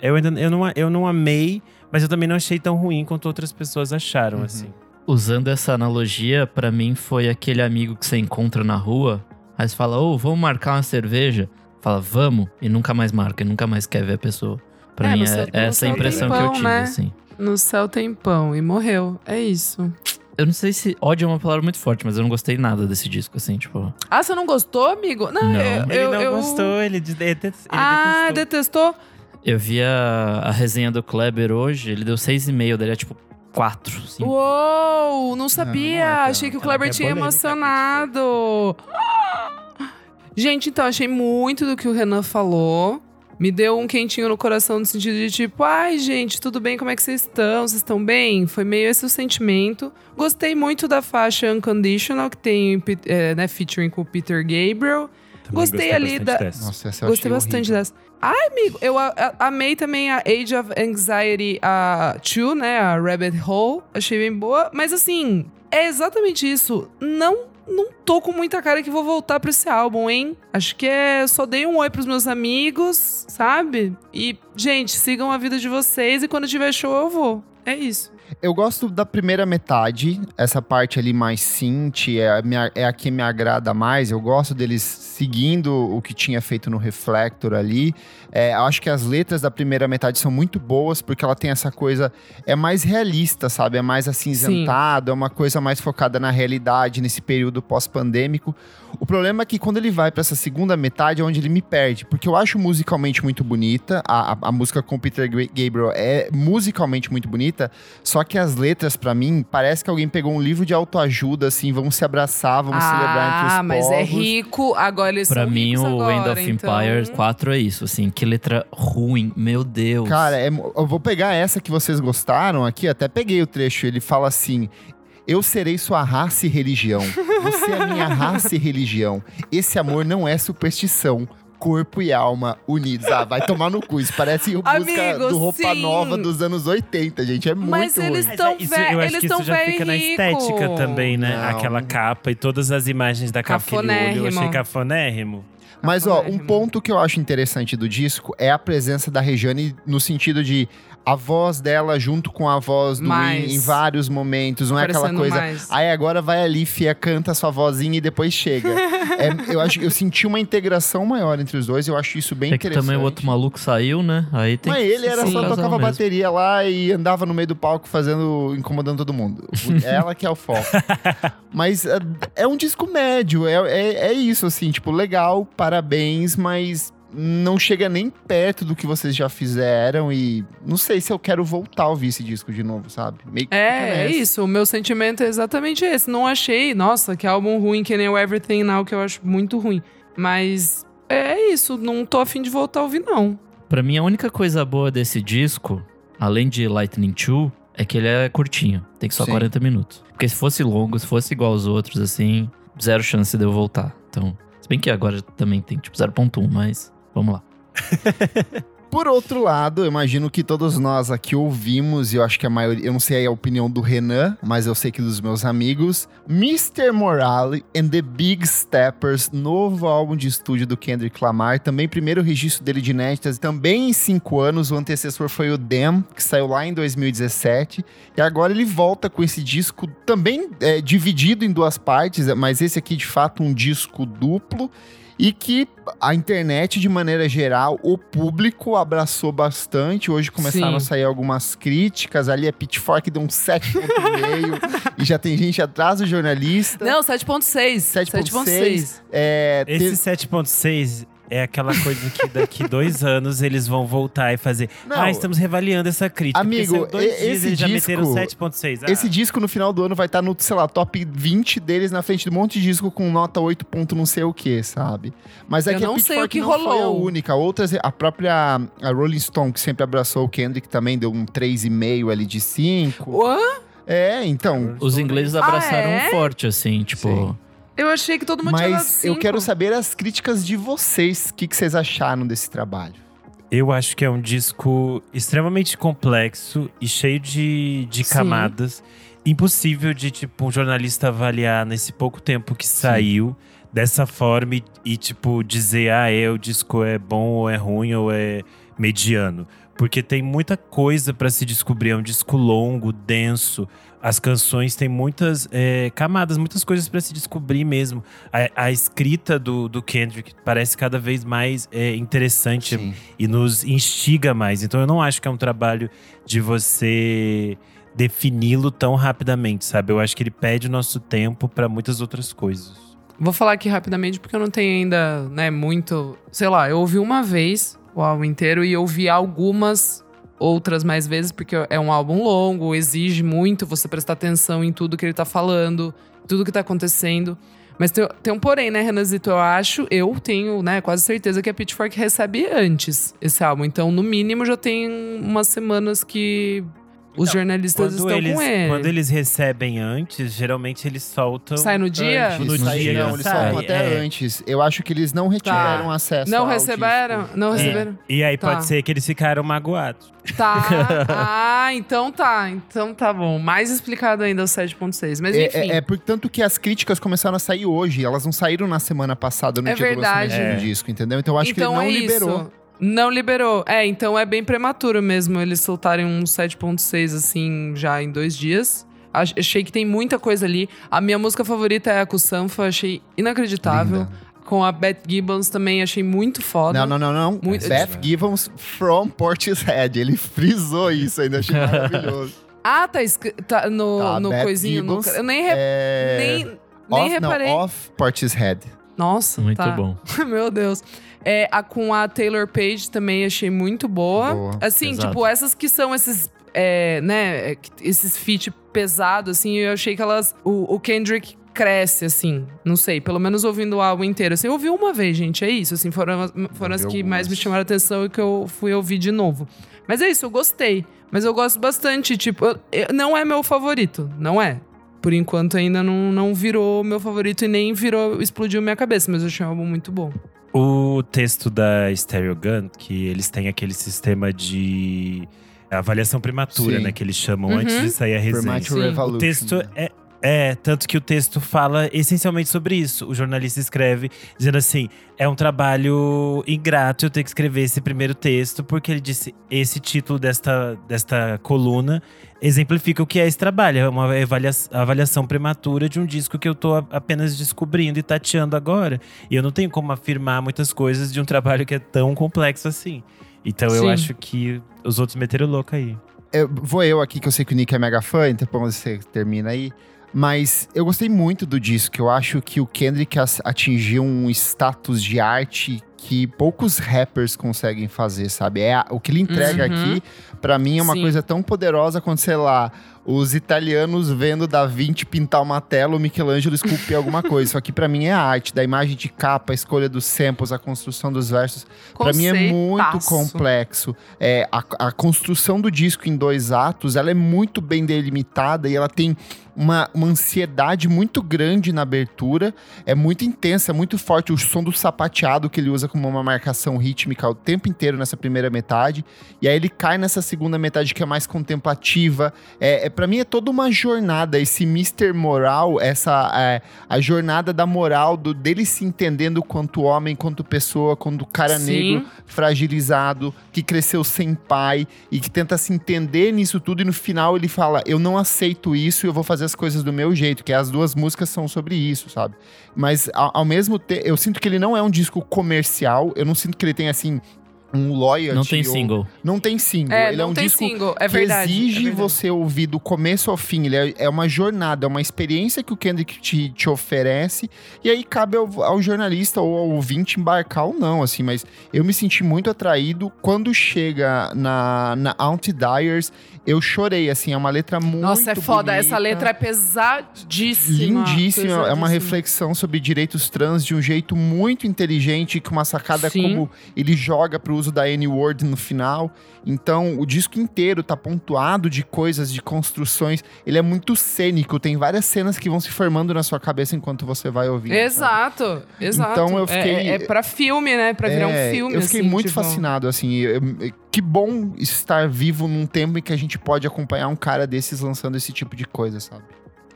Eu, ainda, eu, não, eu não amei, mas eu também não achei tão ruim quanto outras pessoas acharam, uhum. assim. Usando essa analogia, pra mim, foi aquele amigo que você encontra na rua… Aí você fala, ô, oh, vamos marcar uma cerveja? Fala, vamos, e nunca mais marca, e nunca mais quer ver a pessoa. Pra é, mim, é, é essa impressão pão, que eu tive, né? assim. No céu tem pão, e morreu, é isso. Eu não sei se ódio é uma palavra muito forte, mas eu não gostei nada desse disco, assim, tipo… Ah, você não gostou, amigo? Não, não. Eu, eu, ele não eu... gostou, ele, detest... ele detestou. Ah, detestou? Eu vi a, a resenha do Kleber hoje, ele deu seis vírgula cinco, eu daria tipo… Quatro, sim. Uou, não sabia. Não, não, não. Achei que o Kleber tinha emocionado. Gente, então, achei muito do que o Renan falou. Me deu um quentinho no coração no sentido de tipo, ai, gente, tudo bem? Como é que vocês estão? Vocês estão bem? Foi meio esse o sentimento. Gostei muito da faixa Unconditional, que tem é, né, featuring com o Peter Gabriel. Gostei, gostei ali da. Dessa. Nossa, essa eu gostei bastante horrível. dessa. Ai, amigo, eu a, a, amei também a Age of Anxiety dois, né? A Rabbit Hole. Achei bem boa. Mas assim, é exatamente isso. Não, não tô com muita cara que vou voltar pra esse álbum, hein? Acho que é. Só dei um oi pros meus amigos, sabe? E, gente, sigam a vida de vocês e quando tiver show eu vou. É isso. Eu gosto da primeira metade, essa parte ali mais synth, é, é a que me agrada mais. Eu gosto deles seguindo o que tinha feito no Reflector ali. É, acho que as letras da primeira metade são muito boas, porque ela tem essa coisa… É mais realista, sabe? É mais acinzentado, Sim. é uma coisa mais focada na realidade, nesse período pós-pandêmico. O problema é que quando ele vai para essa segunda metade, é onde ele me perde. Porque eu acho musicalmente muito bonita, a, a, a música com o Peter Gabriel é musicalmente muito bonita, só que as letras, pra mim, parece que alguém pegou um livro de autoajuda, assim, vamos se abraçar, vamos ah, celebrar entre os povos. Ah, mas é rico, agora eles pra são mim, ricos agora. Pra mim, o End of então... Empires quatro é isso, assim, que letra ruim, meu Deus. Cara, é, eu vou pegar essa que vocês gostaram aqui, até peguei o trecho, ele fala assim… Eu serei sua raça e religião, você é minha raça e religião, esse amor não é superstição. Corpo e alma unidos. Ah, vai tomar no cu. Isso parece música Amigo, do Roupa sim. Nova dos anos oitenta, gente. É muito Mas eles estão velhos. Eu acho eles que isso já fica rico. Na estética também, né? Não. Aquela capa e todas as imagens da capa que olho. Eu achei cafonérrimo. Mas, ó, um ponto que eu acho interessante do disco é a presença da Rejane no sentido de a voz dela junto com a voz do mais. Win em vários momentos. Não Aparecendo é aquela coisa, mais. aí agora vai ali, fia, canta a sua vozinha e depois chega. é, eu, acho, eu senti uma integração maior entre os dois, eu acho isso bem é interessante. Que também o outro maluco saiu, né? Aí tem Mas ele era só, tocava bateria mesmo. Lá e andava no meio do palco fazendo, incomodando todo mundo. Ela que é o foco. Mas é, é um disco médio, é, é, é isso, assim, tipo, legal, parabéns, mas não chega nem perto do que vocês já fizeram e não sei se eu quero voltar a ouvir esse disco de novo, sabe? Meio que é, é isso, o meu sentimento é exatamente esse. Não achei, nossa, que álbum ruim, que nem o Everything Now, que eu acho muito ruim. Mas é isso, não tô afim de voltar a ouvir, não. Pra mim, a única coisa boa desse disco, além de Lightning dois, é que ele é curtinho, tem que só Sim. quarenta minutos. Porque se fosse longo, se fosse igual aos outros, assim, zero chance de eu voltar. Então, se bem que agora também tem tipo zero ponto um, mas... Vamos lá. Por outro lado, eu imagino que todos nós aqui ouvimos, e eu acho que a maioria, eu não sei a opinião do Renan, mas eu sei que dos meus amigos, mister Morale and the Big Steppers, novo álbum de estúdio do Kendrick Lamar, também primeiro registro dele de inéditas, também em cinco anos, o antecessor foi o Damn, que saiu lá em dois mil e dezessete, e agora ele volta com esse disco também é, dividido em duas partes, mas esse aqui de fato um disco duplo, e que a internet, de maneira geral, o público abraçou bastante. Hoje começaram Sim. a sair algumas críticas. Ali é Pitchfork, deu um sete vírgula cinco. E já tem gente atrás do jornalista. Não, sete vírgula seis. sete vírgula seis. É, Esse te... sete vírgula seis... É aquela coisa que daqui dois anos eles vão voltar e fazer. Não. Ah, estamos reavaliando essa crítica. Amigo, dois e, dias, esse disco, já meteram sete ponto seis. Ah. Esse disco no final do ano vai estar no, sei lá, top vinte deles, na frente de um monte de disco com nota oito ponto não sei o que, sabe? Mas é eu que não a sei o que não rolou. Foi a única. Outras, a própria a Rolling Stone, que sempre abraçou o Kendrick, também deu um três vírgula cinco ali de cinco. What? É, então. Os ingleses abraçaram ah, é? forte, assim, tipo. Sim. Eu achei que todo mundo tinha dado cinco. Mas eu quero saber as críticas de vocês. O que, que vocês acharam desse trabalho? Eu acho que é um disco extremamente complexo e cheio de, de camadas. Sim. Impossível de, tipo, um jornalista avaliar nesse pouco tempo que saiu. Sim. Dessa forma e, e, tipo, dizer ah, é, o disco é bom ou é ruim ou é mediano. Porque tem muita coisa pra se descobrir. É um disco longo, denso. As canções têm muitas é, camadas, muitas coisas pra se descobrir mesmo. A, a escrita do, do Kendrick parece cada vez mais é, interessante. Sim. E nos instiga mais. Então eu não acho que é um trabalho de você defini-lo tão rapidamente, sabe? Eu acho que ele pede o nosso tempo pra muitas outras coisas. Vou falar aqui rapidamente porque eu não tenho ainda, né, muito… Sei lá, eu ouvi uma vez… o álbum inteiro, e eu vi algumas outras mais vezes, porque é um álbum longo, exige muito você prestar atenção em tudo que ele tá falando, tudo que tá acontecendo. Mas tem, tem um porém, né, Renanzito? Eu acho, eu tenho, né, quase certeza que a Pitchfork recebe antes esse álbum. Então, no mínimo, já tem umas semanas que os então, jornalistas estão eles, com ele. Quando eles recebem antes, geralmente eles soltam… Sai no dia? Antes, no sai, dia. Não, eles sai, soltam até é. antes. Eu acho que eles não retiveram tá. acesso não ao receberam, disco. Não receberam? É. E aí tá. pode ser que eles ficaram magoados. Tá. Ah, então tá. Então tá bom. Mais explicado ainda o sete ponto seis. Mas enfim. É, é, é porque tanto que as críticas começaram a sair hoje. Elas não saíram na semana passada no é dia verdade. do lançamento é. do disco, entendeu? Então eu acho então, que ele não é liberou. Isso. Não liberou. É, então é bem prematuro mesmo eles soltarem um sete ponto seis, assim, já em dois dias. Achei que tem muita coisa ali. A minha música favorita é a Kusanfa, achei inacreditável. Linda. Com a Beth Gibbons também, achei muito foda. Não, não, não, não. Muito... Beth Gibbons from Portishead. Ele frisou isso ainda, achei maravilhoso. Ah, tá escrito tá, no, tá, no coisinho. No... Eu nem, re... é... nem, nem off, reparei. Não, off Portishead. Nossa, muito tá. bom. Meu Deus. É, a, com a Taylor Page também achei muito boa. boa assim, exato. Tipo, essas que são esses, é, né, esses feat pesados, assim, eu achei que elas… O, o Kendrick cresce, assim, não sei, pelo menos ouvindo o álbum inteiro. Assim, eu ouvi uma vez, gente, é isso. Assim, foram foram as que algumas. mais me chamaram a atenção e que eu fui ouvir de novo. Mas é isso, eu gostei. Mas eu gosto bastante, tipo… Eu, eu, não é meu favorito, não é. Por enquanto ainda não, não virou meu favorito e nem virou, explodiu minha cabeça. Mas eu achei um álbum muito bom. O texto da Stereo Gun, que eles têm aquele sistema de avaliação prematura, sim, né? Que eles chamam uhum. antes de sair a resenha. O texto é, é… Tanto que o texto fala essencialmente sobre isso. O jornalista escreve dizendo assim… É um trabalho ingrato eu ter que escrever esse primeiro texto, porque ele disse, esse título desta, desta coluna exemplifica o que é esse trabalho. É uma avaliação, avaliação prematura de um disco que eu tô apenas descobrindo e tateando agora. E eu não tenho como afirmar muitas coisas de um trabalho que é tão complexo assim. Então sim, eu acho que os outros meteram louco aí. Eu, vou eu aqui, que eu sei que o Nick é mega fã, então você termina aí. Mas eu gostei muito do disco. Eu acho que o Kendrick atingiu um status de arte que poucos rappers conseguem fazer, sabe? É a, o que ele entrega uhum. aqui, pra mim, é uma sim. coisa tão poderosa quanto, sei lá, os italianos vendo Da Vinci pintar uma tela, o Michelangelo esculpir alguma coisa. Isso aqui, pra mim, é a arte da imagem de capa, a escolha dos samples, a construção dos versos. Pra mim, é muito complexo. É, a, a construção do disco em dois atos, ela é muito bem delimitada e ela tem Uma, uma ansiedade muito grande na abertura. É muito intensa, é muito forte. O som do sapateado que ele usa como uma marcação rítmica o tempo inteiro nessa primeira metade. E aí ele cai nessa segunda metade que é mais contemplativa. É, é, pra mim é toda uma jornada. Esse mister Moral, essa, é, a jornada da moral do, dele se entendendo quanto homem, quanto pessoa, quanto cara sim. negro, fragilizado, que cresceu sem pai e que tenta se entender nisso tudo. E no final ele fala, eu não aceito isso, eu vou fazer as coisas do meu jeito, que as duas músicas são sobre isso, sabe? Mas ao, ao mesmo tempo, eu sinto que ele não é um disco comercial, eu não sinto que ele tenha assim um loyalty. Não tem single. Ou, não tem single. É, ele não é um tem disco single. É verdade, que exige é verdade. Você ouvir do começo ao fim. Ele é, é uma jornada, é uma experiência que o Kendrick te, te oferece. E aí cabe ao, ao jornalista ou ao ouvinte embarcar ou não, assim. Mas eu me senti muito atraído. Quando chega na, na Auntie Dyers, eu chorei, assim. É uma letra muito bonita. Nossa, é foda. Bonita, essa letra é pesadíssima. Lindíssima. Pesadíssima. É uma reflexão sobre direitos trans de um jeito muito inteligente. Com uma sacada Sim. como ele joga pro uso da N-word no final. Então, o disco inteiro tá pontuado de coisas, de construções. Ele é muito cênico. Tem várias cenas que vão se formando na sua cabeça enquanto você vai ouvir. Exato, sabe? Exato. Então, eu fiquei... É, é, é pra filme, né? Pra é, virar um filme, eu fiquei assim, muito tipo... fascinado, assim. Eu, eu, que bom estar vivo num tempo em que a gente pode acompanhar um cara desses lançando esse tipo de coisa, sabe?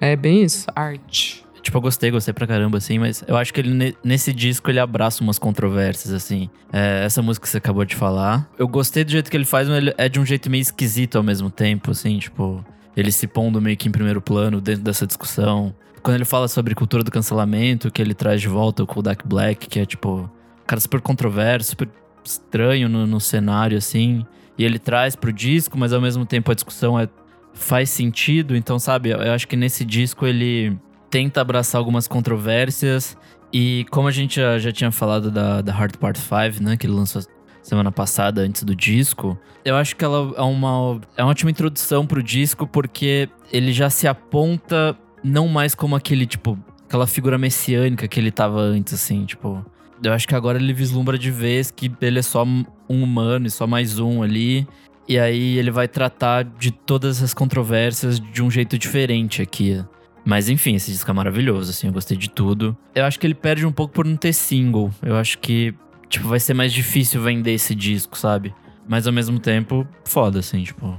É bem isso. Arte. Tipo, eu gostei, gostei pra caramba, assim, mas eu acho que ele, nesse disco, ele abraça umas controvérsias, assim. É, essa música que você acabou de falar, eu gostei do jeito que ele faz, mas ele é de um jeito meio esquisito ao mesmo tempo, assim, tipo... Ele se pondo meio que em primeiro plano dentro dessa discussão. Quando ele fala sobre cultura do cancelamento, que ele traz de volta o Kodak Black, que é, tipo, cara super controverso, super estranho no, no cenário, assim. E ele traz pro disco, mas ao mesmo tempo a discussão é, faz sentido. Então, sabe, eu acho que nesse disco ele... tenta abraçar algumas controvérsias. E como a gente já, já tinha falado da, da Heart Part cinco, né? Que ele lançou semana passada, antes do disco. Eu acho que ela é uma, é uma ótima introdução pro disco, porque ele já se aponta não mais como aquele, tipo... Aquela figura messiânica que ele tava antes, assim, tipo... Eu acho que agora ele vislumbra de vez que ele é só um humano e só mais um ali. E aí ele vai tratar de todas essas controvérsias de um jeito diferente aqui. Mas enfim, esse disco é maravilhoso, assim, eu gostei de tudo. Eu acho que ele perde um pouco por não ter single. Eu acho que, tipo, vai ser mais difícil vender esse disco, sabe? Mas ao mesmo tempo, foda, assim, tipo...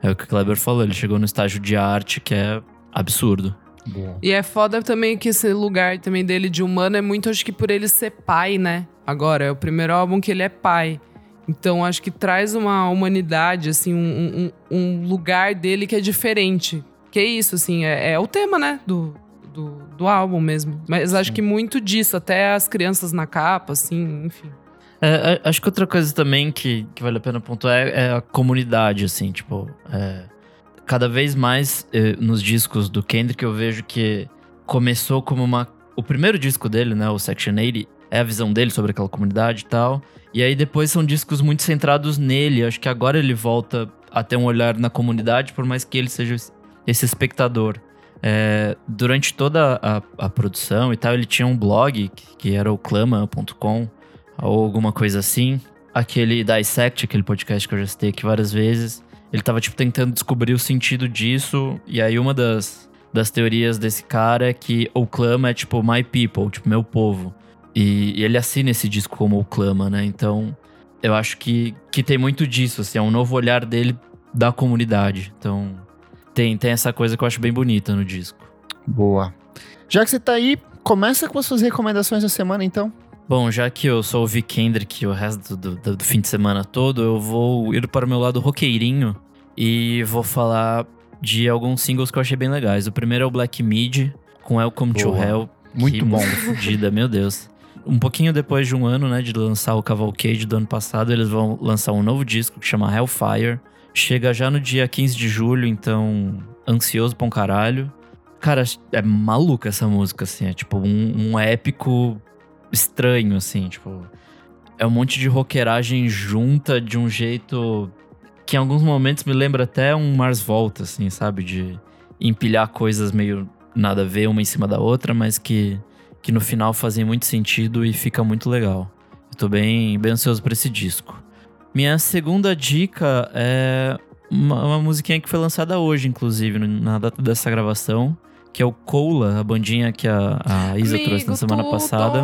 É o que o Kleber falou, ele chegou no estágio de arte que é absurdo. Yeah. E é foda também que esse lugar também dele de humano é muito, acho que por ele ser pai, né? Agora, é o primeiro álbum que ele é pai. Então, acho que traz uma humanidade, assim, um, um, um lugar dele que é diferente. Que isso, assim, é, é o tema, né, do, do, do álbum mesmo. Mas acho que muito disso, até as crianças na capa, assim, enfim. É, acho que outra coisa também que, que vale a pena pontuar é, é a comunidade, assim, tipo... É, cada vez mais é, nos discos do Kendrick eu vejo que começou como uma... O primeiro disco dele, né, o Section oitenta, é a visão dele sobre aquela comunidade e tal. E aí depois são discos muito centrados nele. Acho que agora ele volta a ter um olhar na comunidade, por mais que ele seja... esse espectador. É, durante toda a, a produção e tal, ele tinha um blog, que, que era o clama ponto com, ou alguma coisa assim. Aquele Dissect, aquele podcast que eu já citei aqui várias vezes. Ele tava, tipo, tentando descobrir o sentido disso. E aí, uma das, das teorias desse cara é que o Clama é, tipo, my people, tipo, meu povo. E, e ele assina esse disco como o Clama, né? Então, eu acho que, que tem muito disso, assim. É um novo olhar dele da comunidade. Então... Tem, tem essa coisa que eu acho bem bonita no disco. Boa. Já que você tá aí, começa com as suas recomendações da semana, então. Bom, já que eu só ouvi Kendrick o resto do, do, do fim de semana todo, eu vou ir para o meu lado roqueirinho e vou falar de alguns singles que eu achei bem legais. O primeiro é o Black Midi, com Welcome Boa. to Hell. Muito que bom. Fodida, meu Deus. Um pouquinho depois de um ano, né, de lançar o Cavalcade do ano passado, eles vão lançar um novo disco que chama Hellfire. Chega já no dia quinze de julho, então... Ansioso pra um caralho. Cara, é maluca essa música, assim. É tipo um, um épico estranho, assim. Tipo, é um monte de roqueiragem junta de um jeito... Que em alguns momentos me lembra até um Mars Volta, assim, sabe? De empilhar coisas meio nada a ver, uma em cima da outra. Mas que, que no final fazem muito sentido e fica muito legal. Eu tô bem, bem ansioso pra esse disco. Minha segunda dica é uma, uma musiquinha que foi lançada hoje, inclusive, na data dessa gravação, que é o Coala, a bandinha que a, a Isa Amigo trouxe na semana tudo. passada.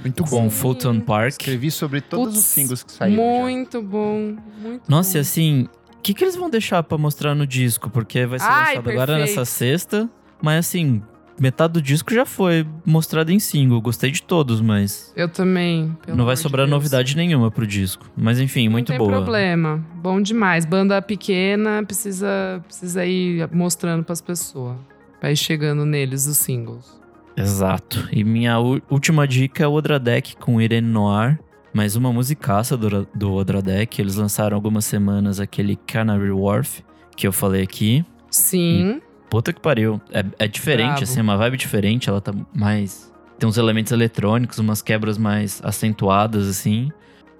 Muito bom. Com Fulton Park. Escrevi sobre todos Puts, os singles que saíram. Muito já. bom. Muito Nossa, bom. E assim, o que, que eles vão deixar pra mostrar no disco? Porque vai ser Ai, lançado perfeito. agora nessa sexta. Mas assim, metade do disco já foi mostrado em single. Gostei de todos, mas... Eu também. Não vai sobrar de novidade nenhuma pro disco. Mas enfim, muito boa. Não tem problema. Bom demais. Banda pequena precisa, precisa ir mostrando pras pessoas. Pra ir chegando neles os singles. Exato. E minha u- última dica é o Odradek com Irene Noir. mas uma musicaça do, do Odradek. Eles lançaram algumas semanas aquele Canary Wharf, que eu falei aqui. Sim. E, puta que pariu. É, é diferente, bravo. Assim, é uma vibe diferente. Ela tá mais... Tem uns elementos eletrônicos, umas quebras mais acentuadas, assim.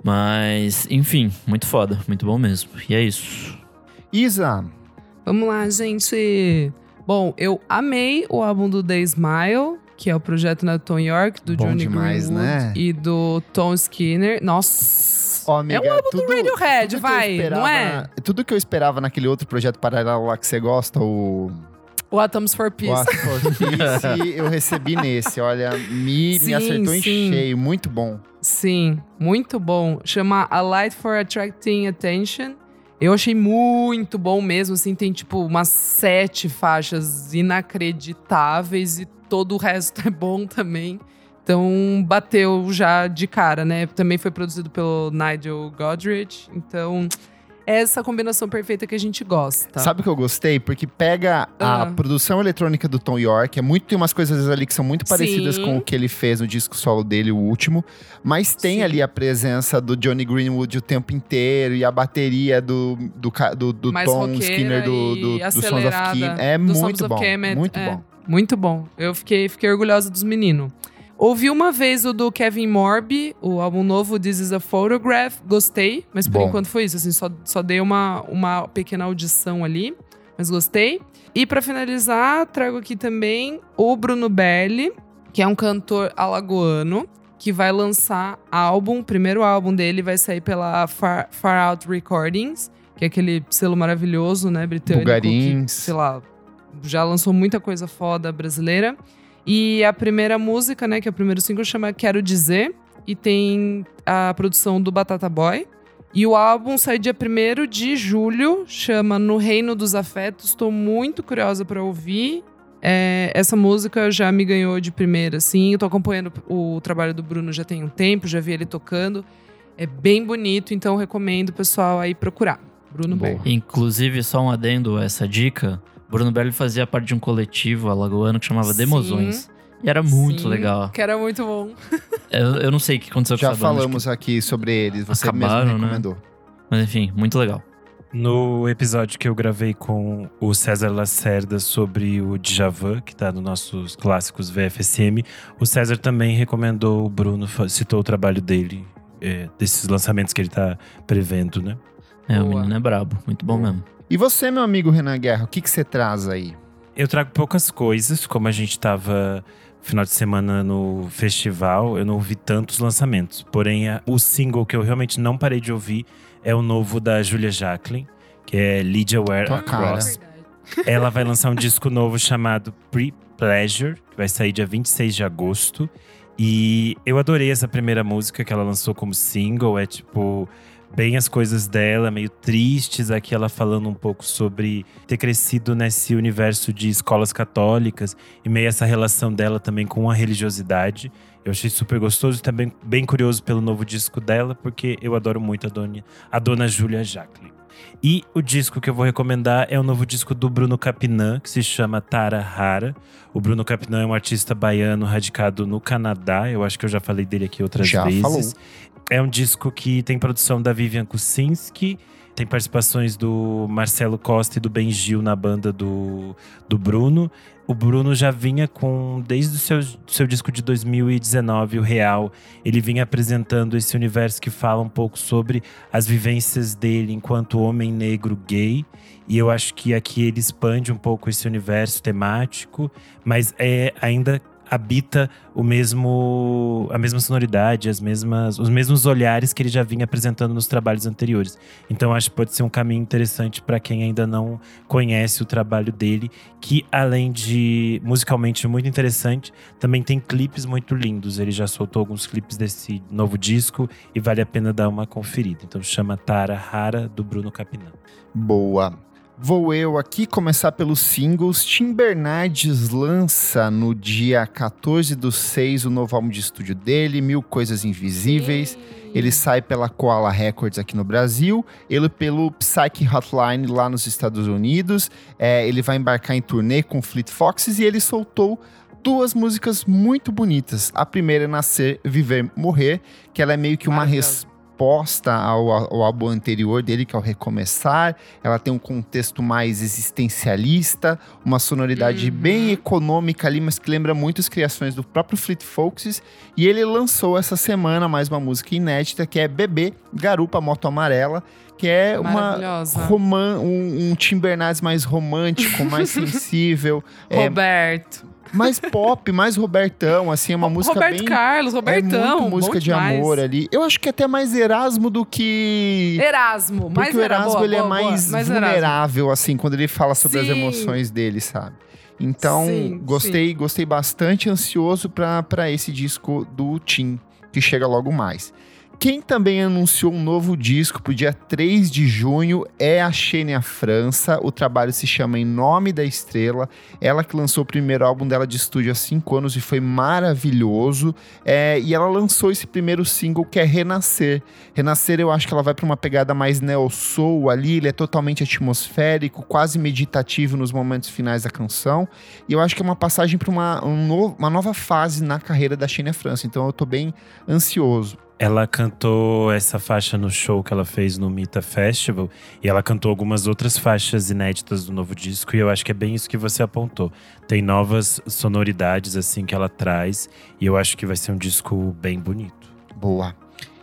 Mas, enfim, muito foda. Muito bom mesmo. E é isso. Isa! Vamos lá, gente. Bom, eu amei o álbum do The Smile, que é o projeto da Tom York, do bom Johnny demais, Greenwood, né? E do Tom Skinner. Nossa! Ó, amiga, é um álbum tudo, do Radiohead, vai, esperava, não é? Tudo que eu esperava naquele outro projeto paralelo lá que você gosta, o... O Atoms for Peace. O Atoms for Peace eu recebi nesse, olha, me, sim, me acertou em sim. cheio, muito bom. Sim, muito bom. Chama A Light for Attracting Attention. Eu achei muito bom mesmo, assim, tem tipo umas sete faixas inacreditáveis e todo o resto é bom também. Então, bateu já de cara, né? Também foi produzido pelo Nigel Godrich, então... Essa combinação perfeita que a gente gosta. Sabe o que eu gostei? Porque pega a uhum. produção eletrônica do Tom York. É muito, tem umas coisas ali que são muito parecidas Sim. com o que ele fez no disco solo dele, o último. Mas tem Sim. ali a presença do Johnny Greenwood o tempo inteiro. E a bateria do, do, do, do Tom Skinner, do, do, do Sons of Kemet. É do muito bom, Kemet, muito é, bom. Muito bom. Eu fiquei, fiquei orgulhosa dos meninos. Ouvi uma vez o do Kevin Morby, o álbum novo This Is a Photograph, gostei, mas por Bom. enquanto foi isso, assim, só, só dei uma, uma pequena audição ali, mas gostei. E pra finalizar, trago aqui também o Bruno Berli, que é um cantor alagoano, que vai lançar álbum, o primeiro álbum dele vai sair pela Far, Far Out Recordings, que é aquele selo maravilhoso, né, britânico, Bugarins. Que, sei lá, já lançou muita coisa foda brasileira. E a primeira música, né, que é o primeiro single, chama Quero Dizer. E tem a produção do Batata Boy. E o álbum sai dia primeiro de julho, chama No Reino dos Afetos. Estou muito curiosa para ouvir. É, essa música já me ganhou de primeira, assim. Eu tô acompanhando o trabalho do Bruno já tem um tempo, já vi ele tocando. É bem bonito, então recomendo o pessoal aí procurar. Bruno Boa. Berg. Inclusive, só um adendo a essa dica... Bruno Berli fazia parte de um coletivo alagoano que chamava Demozões. E era muito Sim, legal. Que era muito bom. eu, eu não sei o que aconteceu já com essa banda. Já falamos aqui sobre eles, você acabaram, mesmo recomendou. Né? Mas enfim, muito legal. No episódio que eu gravei com o César Lacerda sobre o Djavan, que tá nos nossos clássicos V F S M, o César também recomendou, o Bruno citou o trabalho dele, é, desses lançamentos que ele tá prevendo, né? É, Boa. O menino é brabo, muito bom Boa. mesmo. E você, meu amigo Renan Guerra, o que que você traz aí? Eu trago poucas coisas, como a gente tava final de semana no festival, eu não ouvi tantos lançamentos. Porém, a, o single que eu realmente não parei de ouvir é o novo da Julia Jacklin, que é Lydia Ware Across. Ela vai lançar um disco novo chamado Pre-Pleasure, que vai sair dia vinte e seis de agosto. E eu adorei essa primeira música que ela lançou como single, é tipo… bem as coisas dela, meio tristes. Aqui ela falando um pouco sobre ter crescido nesse universo de escolas católicas. E meio essa relação dela também com a religiosidade. Eu achei super gostoso e também bem curioso pelo novo disco dela. Porque eu adoro muito a dona, a dona Julia Jacklin. E o disco que eu vou recomendar é o novo disco do Bruno Capinã, que se chama Tara Hara. O Bruno Capinã é um artista baiano radicado no Canadá. Eu acho que eu já falei dele aqui outras já vezes. Falou. É um disco que tem produção da Vivian Kuczynski, tem participações do Marcelo Costa e do Ben Gil na banda do, do Bruno. O Bruno já vinha com, desde o seu, seu disco de dois mil e dezenove, o Real, ele vinha apresentando esse universo que fala um pouco sobre as vivências dele enquanto homem negro gay. E eu acho que aqui ele expande um pouco esse universo temático, mas é ainda... habita o mesmo, a mesma sonoridade, as mesmas, os mesmos olhares que ele já vinha apresentando nos trabalhos anteriores. Então acho que pode ser um caminho interessante para quem ainda não conhece o trabalho dele, que além de musicalmente muito interessante, também tem clipes muito lindos. Ele já soltou alguns clipes desse novo disco e vale a pena dar uma conferida. Então chama Tara Hara, do Bruno Capinã. Boa! Vou eu aqui começar pelos singles. Tim Bernardes lança no dia quatorze do seis o novo álbum de estúdio dele, Mil Coisas Invisíveis. Ele sai pela Coala Records aqui no Brasil, ele pelo Psyche Hotline lá nos Estados Unidos. É, ele vai embarcar em turnê com Fleet Foxes e ele soltou duas músicas muito bonitas. A primeira é Nascer, Viver, Morrer, que ela é meio que uma resposta Resposta ao, ao álbum anterior dele, que é o Recomeçar. Ela tem um contexto mais existencialista, uma sonoridade uhum. bem econômica ali, mas que lembra muito as criações do próprio Fleet Foxes. E ele lançou essa semana mais uma música inédita, que é Bebê, Garupa, Moto Amarela, que é uma roman- um, um Tim Bernardes mais romântico, mais sensível. É, Roberto. Mais pop, mais Robertão, assim, é uma música Roberto bem... Roberto Carlos, Robertão. É muito música de demais. Amor ali. Eu acho que até mais Erasmo do que... Erasmo, mais Porque Erasmo. Porque o Erasmo, boa, ele boa, é mais, mais vulnerável, Erasmo. Assim, quando ele fala sobre sim. as emoções dele, sabe? Então, sim, gostei, sim. gostei bastante, ansioso pra, pra esse disco do Tim, que chega logo mais. Quem também anunciou um novo disco pro dia três de junho é a Xênia França. O trabalho se chama Em Nome da Estrela. Ela que lançou o primeiro álbum dela de estúdio há cinco anos e foi maravilhoso. É, e ela lançou esse primeiro single que é Renascer. Renascer, eu acho que ela vai pra uma pegada mais neo-soul ali. Ele é totalmente atmosférico, quase meditativo nos momentos finais da canção. E eu acho que é uma passagem pra uma, um novo, uma nova fase na carreira da Xênia França. Então eu tô bem ansioso. Ela cantou essa faixa no show que ela fez no Mita Festival. E ela cantou algumas outras faixas inéditas do novo disco. E eu acho que é bem isso que você apontou. Tem novas sonoridades, assim, que ela traz. E eu acho que vai ser um disco bem bonito. Boa.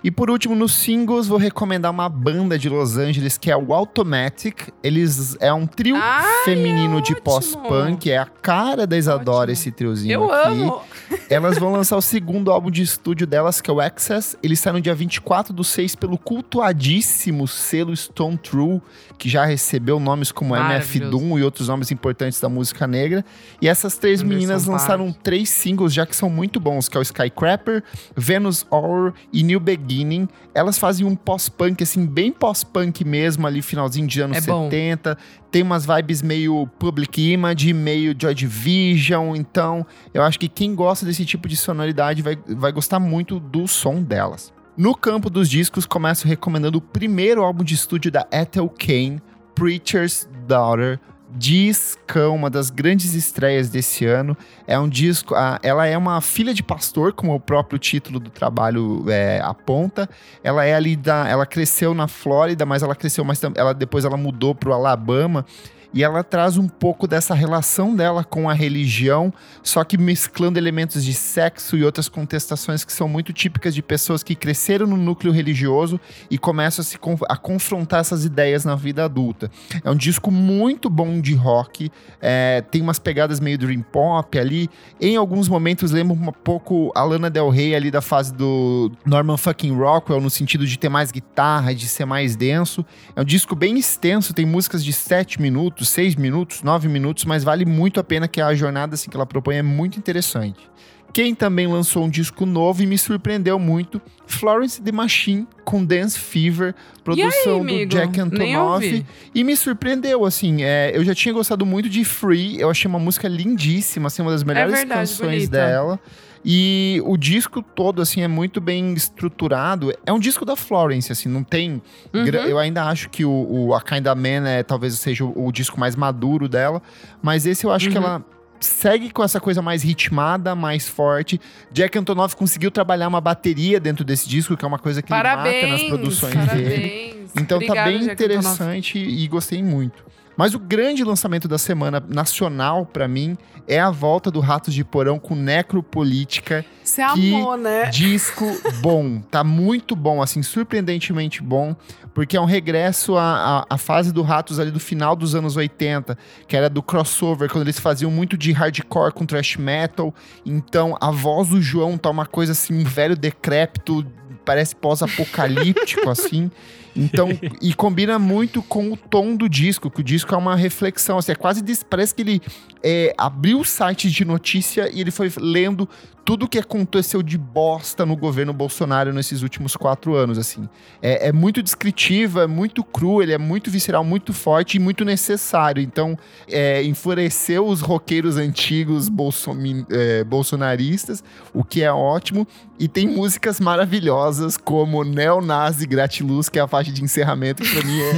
E por último, nos singles, vou recomendar uma banda de Los Angeles, que é o Automatic. Eles é um trio Ai, feminino é de pós-punk. É a cara da Isadora, ótimo. Esse triozinho Eu aqui. Amo! Elas vão lançar o segundo álbum de estúdio delas, que é o Access. Ele sai no dia vinte e quatro do seis pelo cultuadíssimo selo Stone True, que já recebeu nomes como M F Doom e outros nomes importantes da música negra. E essas três meninas lançaram parte. três singles, já que são muito bons, que é o Skycrapper, Venus Horror e New Beginning. Elas fazem um pós-punk, assim, bem pós-punk mesmo, ali finalzinho de anos é setenta. Bom. Tem umas vibes meio Public Image, meio Joy Division. Então, eu acho que quem gosta desse tipo de sonoridade vai, vai gostar muito do som delas. No campo dos discos, começo recomendando o primeiro álbum de estúdio da Ethel Cain, Preacher's Daughter. Discão, uma das grandes estreias desse ano. É um disco. Ela é uma filha de pastor, como o próprio título do trabalho é, aponta. Ela é ali da. Ela cresceu na Flórida, mas ela cresceu mais. Ela, depois ela mudou para o Alabama. E ela traz um pouco dessa relação dela com a religião, só que mesclando elementos de sexo e outras contestações que são muito típicas de pessoas que cresceram no núcleo religioso e começam a, se, a confrontar essas ideias na vida adulta. É um disco muito bom de rock, é, tem umas pegadas meio dream pop ali. Em alguns momentos lembra um pouco a Lana Del Rey ali da fase do Norman Fucking Rockwell, no sentido de ter mais guitarra, de ser mais denso. É um disco bem extenso, tem músicas de sete minutos, seis minutos, nove minutos, mas vale muito a pena, que a jornada assim, que ela propõe é muito interessante. Quem também lançou um disco novo e me surpreendeu muito, Florence and the Machine, com Dance Fever, produção aí, amigo, do Jack Antonoff. E me surpreendeu, assim, é, eu já tinha gostado muito de Free, eu achei uma música lindíssima, assim, uma das melhores é verdade, canções bonita. Dela. E o disco todo, assim, é muito bem estruturado. É um disco da Florence, assim, não tem... Uhum. Gra- eu ainda acho que o, o A Kind of Man é, talvez seja o, o disco mais maduro dela. Mas esse eu acho uhum. que ela... segue com essa coisa mais ritmada, mais forte. Jack Antonoff conseguiu trabalhar uma bateria dentro desse disco, que é uma coisa que parabéns, ele mata nas produções parabéns. Dele. Então Obrigado, tá bem Jack interessante Antonoff. E gostei muito. Mas o grande lançamento da semana nacional, pra mim, é a volta do Ratos de Porão com Necropolítica. Você amou, né? Disco bom. Tá muito bom, assim, surpreendentemente bom. Porque é um regresso à, à, à fase do Ratos ali do final dos anos oitenta, que era do crossover, quando eles faziam muito de hardcore com thrash metal. Então, a voz do João tá uma coisa assim, um velho decrépito, parece pós-apocalíptico, assim. Então, e combina muito com o tom do disco, que o disco é uma reflexão, assim, é quase, parece que ele é, abriu o site de notícia e ele foi lendo tudo o que aconteceu de bosta no governo Bolsonaro nesses últimos quatro anos, assim. É, é muito descritiva, é muito cru, ele é muito visceral, muito forte e muito necessário. Então, é, enfureceu os roqueiros antigos bolsomin, é, bolsonaristas, o que é ótimo. E tem músicas maravilhosas, como Neonazi Gratiluz, que é a faixa faixa de encerramento que pra mim é,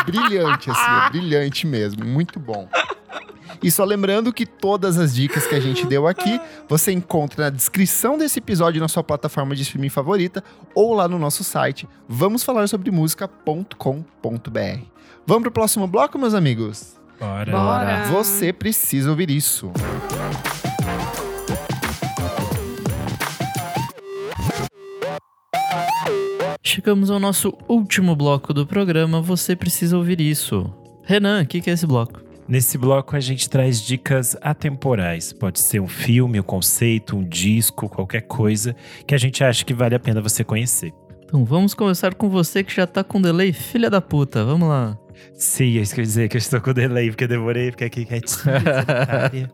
é brilhante, assim, é brilhante mesmo, muito bom. E só lembrando que todas as dicas que a gente deu aqui, você encontra na descrição desse episódio na sua plataforma de streaming favorita ou lá no nosso site, vamos falar sobre música ponto com ponto b r. Vamos pro próximo bloco, meus amigos? Bora! Bora. Você precisa ouvir isso. Chegamos ao nosso último bloco do programa, Você Precisa Ouvir Isso. Renan, o que, que é esse bloco? Nesse bloco a gente traz dicas atemporais. Pode ser um filme, um conceito, um disco, qualquer coisa que a gente acha que vale a pena você conhecer. Então vamos começar com você que já tá com delay, filha da puta. Vamos lá. Sim, é isso que eu ia dizer, que eu estou com delay, porque eu demorei, fiquei aqui quietinho.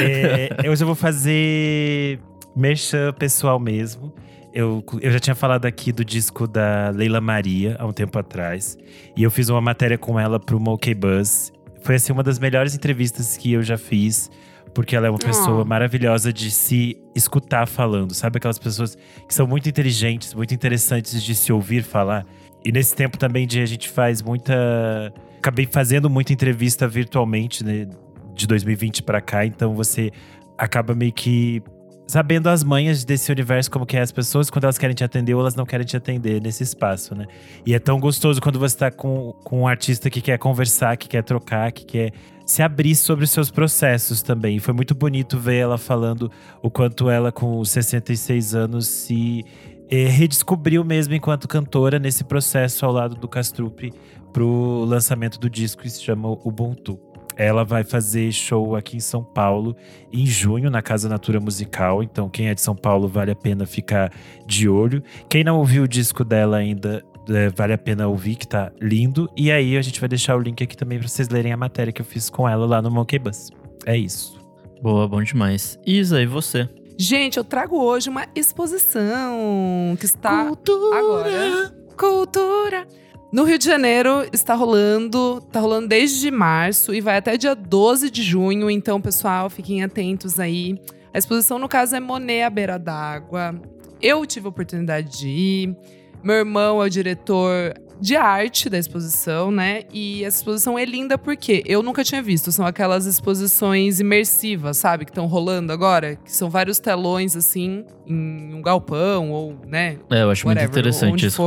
é, hoje eu vou fazer mexa pessoal mesmo. Eu, eu já tinha falado aqui do disco da Leila Maria, há um tempo atrás. E eu fiz uma matéria com ela pro Moke Buzz. Foi assim, uma das melhores entrevistas que eu já fiz. Porque ela é uma pessoa oh. maravilhosa de se escutar falando. Sabe aquelas pessoas que são muito inteligentes, muito interessantes de se ouvir falar. E nesse tempo também de a gente faz muita… Acabei fazendo muita entrevista virtualmente, né, de dois mil e vinte pra cá. Então você acaba meio que… sabendo as manhas desse universo, como que é as pessoas, quando elas querem te atender ou elas não querem te atender nesse espaço, né? E é tão gostoso quando você tá com, com um artista que quer conversar, que quer trocar, que quer se abrir sobre os seus processos também. E foi muito bonito ver ela falando o quanto ela, com sessenta e seis anos, se eh, redescobriu mesmo enquanto cantora nesse processo ao lado do Castrupe pro lançamento do disco que se chama Ubuntu. Ela vai fazer show aqui em São Paulo em junho, na Casa Natura Musical. Então, quem é de São Paulo, vale a pena ficar de olho. Quem não ouviu o disco dela ainda, é, vale a pena ouvir, que tá lindo. E aí, a gente vai deixar o link aqui também pra vocês lerem a matéria que eu fiz com ela lá no Monkey Bus. É isso. Boa, bom demais. Isa, e você? Gente, eu trago hoje uma exposição que está cultura, agora… Cultura! No Rio de Janeiro está rolando, tá rolando desde março e vai até dia doze de junho. Então, pessoal, fiquem atentos aí. A exposição, no caso, é Monet à Beira d'Água. Eu tive a oportunidade de ir. Meu irmão é o diretor de arte da exposição, né? E essa exposição é linda porque eu nunca tinha visto. São aquelas exposições imersivas, sabe? Que estão rolando agora. Que são vários telões, assim, em um galpão ou, né? É, eu acho whatever, muito interessante isso.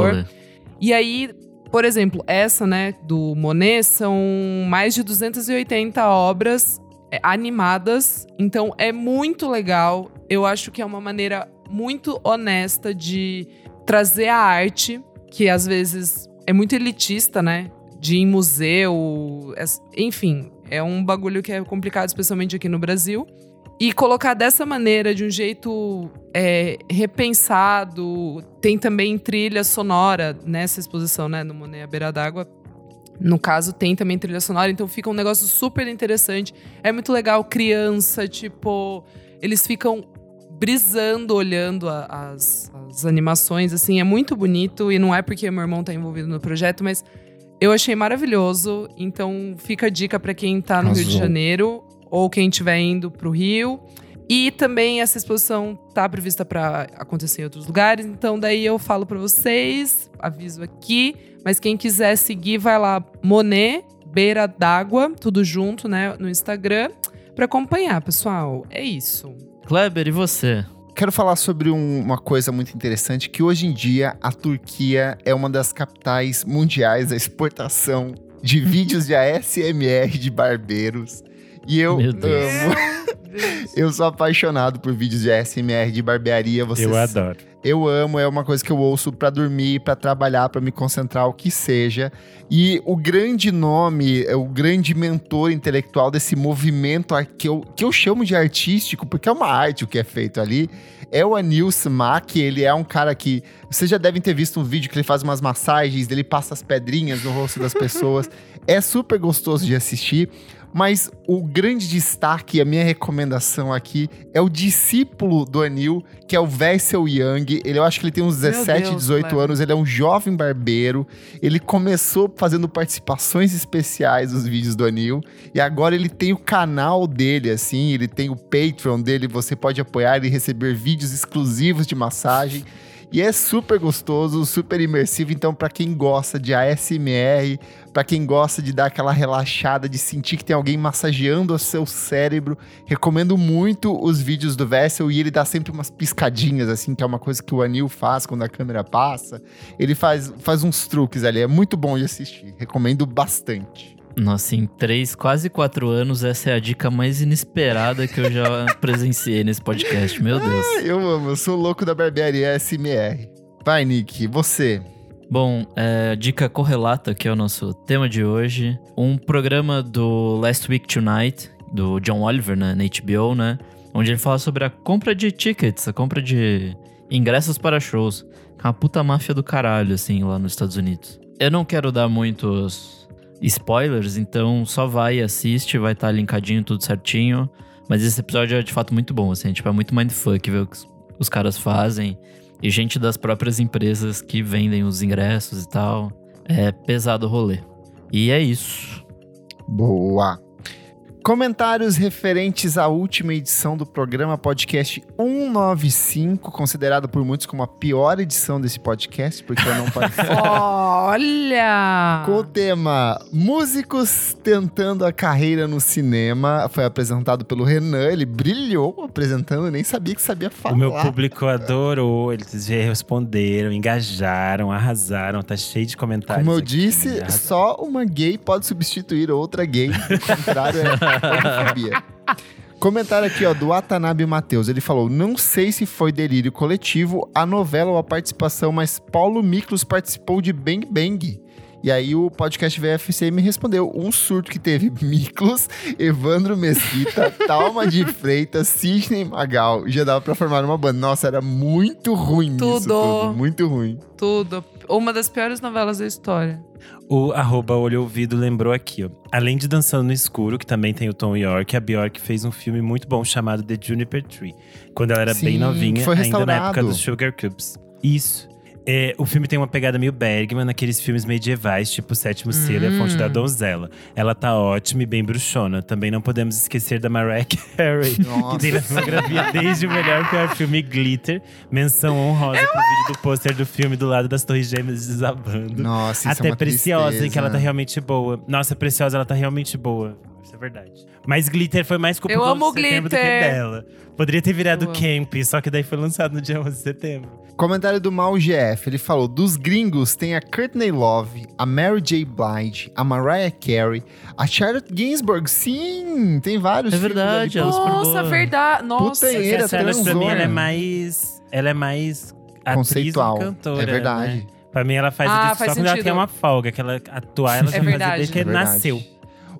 E aí… Por exemplo, essa, né, do Monet, são mais de duzentas e oitenta obras animadas. Então, é muito legal. Eu acho que é uma maneira muito honesta de trazer a arte, que às vezes é muito elitista, né? De ir em museu, enfim. É um bagulho que é complicado, especialmente aqui no Brasil. E colocar dessa maneira, de um jeito é, repensado. Tem também trilha sonora nessa exposição, né? No Monet à Beira d'Água. No caso, tem também trilha sonora. Então fica um negócio super interessante. É muito legal. Criança, tipo… Eles ficam brisando, olhando a, as, as animações, assim. É muito bonito. E não é porque meu irmão tá envolvido no projeto, mas… Eu achei maravilhoso. Então fica a dica para quem tá no Azul. Rio de Janeiro… ou quem estiver indo para o Rio. E também essa exposição está prevista para acontecer em outros lugares. Então daí eu falo para vocês, aviso aqui. Mas quem quiser seguir, vai lá, Monet, Beira d'Água, tudo junto, né, no Instagram, para acompanhar, pessoal. É isso. Kleber, e você? Quero falar sobre um, uma coisa muito interessante, que hoje em dia a Turquia é uma das capitais mundiais da exportação de vídeos de A S M R de barbeiros. E eu amo. Eu sou apaixonado por vídeos de A S M R, de barbearia. Vocês... Eu adoro. Eu amo, é uma coisa que eu ouço pra dormir, pra trabalhar, pra me concentrar, o que seja. E o grande nome, o grande mentor intelectual desse movimento que eu, que eu chamo de artístico, porque é uma arte o que é feito ali, é o Anils Mak. Ele é um cara que… Vocês já devem ter visto um vídeo que ele faz umas massagens, ele passa as pedrinhas no rosto das pessoas. É super gostoso de assistir. Mas o grande destaque, a minha recomendação aqui, é o discípulo do Anil, que é o Wessel Yang. Ele, eu acho que ele tem uns dezessete, dezoito anos. Ele é um jovem barbeiro. Ele começou fazendo participações especiais nos vídeos do Anil. E agora ele tem o canal dele, assim. Ele tem o Patreon dele. Você pode apoiar e receber vídeos exclusivos de massagem. E é super gostoso, super imersivo. Então, para quem gosta de A S M R, para quem gosta de dar aquela relaxada, de sentir que tem alguém massageando o seu cérebro, recomendo muito os vídeos do Vessel, e ele dá sempre umas piscadinhas, assim, que é uma coisa que o Anil faz quando a câmera passa. Ele faz, faz uns truques ali, é muito bom de assistir, recomendo bastante. Nossa, em três, quase quatro anos, essa é a dica mais inesperada que eu já presenciei nesse podcast, meu Deus. Ah, eu amo, eu sou louco da barbearia A S M R. Vai, Nick, você... Bom, é, dica correlata, que é o nosso tema de hoje. Um programa do Last Week Tonight, do John Oliver, né, na H B O, né? Onde ele fala sobre a compra de tickets, a compra de ingressos para shows. É uma puta máfia do caralho, assim, lá nos Estados Unidos. Eu não quero dar muitos spoilers, então só vai e assiste, vai estar tá linkadinho, tudo certinho. Mas esse episódio é, de fato, muito bom, assim. Tipo, é muito mindfuck ver o que os caras fazem. E gente das próprias empresas que vendem os ingressos e tal. É pesado o rolê. E é isso. Boa. Comentários referentes à última edição do programa podcast cento e noventa e cinco, considerado por muitos como a pior edição desse podcast, porque eu não participei. Olha! Com o tema Músicos Tentando a Carreira no Cinema, foi apresentado pelo Renan, ele brilhou apresentando, eu nem sabia que sabia falar. O meu público adorou, eles responderam, engajaram, arrasaram, tá cheio de comentários. Como eu disse, aqui, só uma gay pode substituir outra gay, o contrário é homofobia. Comentário aqui, ó, do Atanabe Matheus. Ele falou: não sei se foi delírio coletivo a novela ou a participação, mas Paulo Miklos participou de Bang Bang. E aí o podcast V F C me respondeu: um surto que teve Miklos, Evandro Mesquita, Thalma de Freitas, Sidney Magal. Já dava pra formar uma banda. Nossa, era muito ruim tudo. Isso tudo. Muito ruim. Tudo. Uma das piores novelas da história. O arroba Olho Ouvido lembrou aqui, ó. Além de Dançando no Escuro, que também tem o Tom York, a Bjork fez um filme muito bom chamado The Juniper Tree. Quando ela era Sim, bem novinha, foi ainda na época dos Sugar Cubes. Isso. É, o filme tem uma pegada meio Bergman, naqueles filmes medievais, tipo Sétimo Selo e hum. A Fonte da Donzela. Ela tá ótima e bem bruxona. Também não podemos esquecer da Mariah Carey, Nossa. que tem na fotografia desde o melhor pior filme Glitter. Menção honrosa pro vídeo do pôster do filme do lado das Torres Gêmeas desabando. Nossa, isso Até é uma Preciosa, tristeza. Em que ela tá realmente boa. Nossa, Preciosa, ela tá realmente boa. Isso é verdade. Mas Glitter foi mais culpa do onze de setembro do que dela. Poderia ter virado Camp, só que daí foi lançado no dia onze de setembro. Comentário do Mal G F, ele falou: dos gringos tem a Courtney Love, a Mary J. Blige, a Mariah Carey, a Charlotte Gainsbourg. Sim, tem vários. É verdade, ela é super boa. Nossa, verdade. Nossa, puteira, transou, pra mim, ela é mais, ela é mais atriz conceitual, cantora, é verdade. Né? Pra mim, ela faz ah, isso faz só sentido. Quando ela tem uma folga, que ela atuar, ela é vai fazer desde que é nasceu.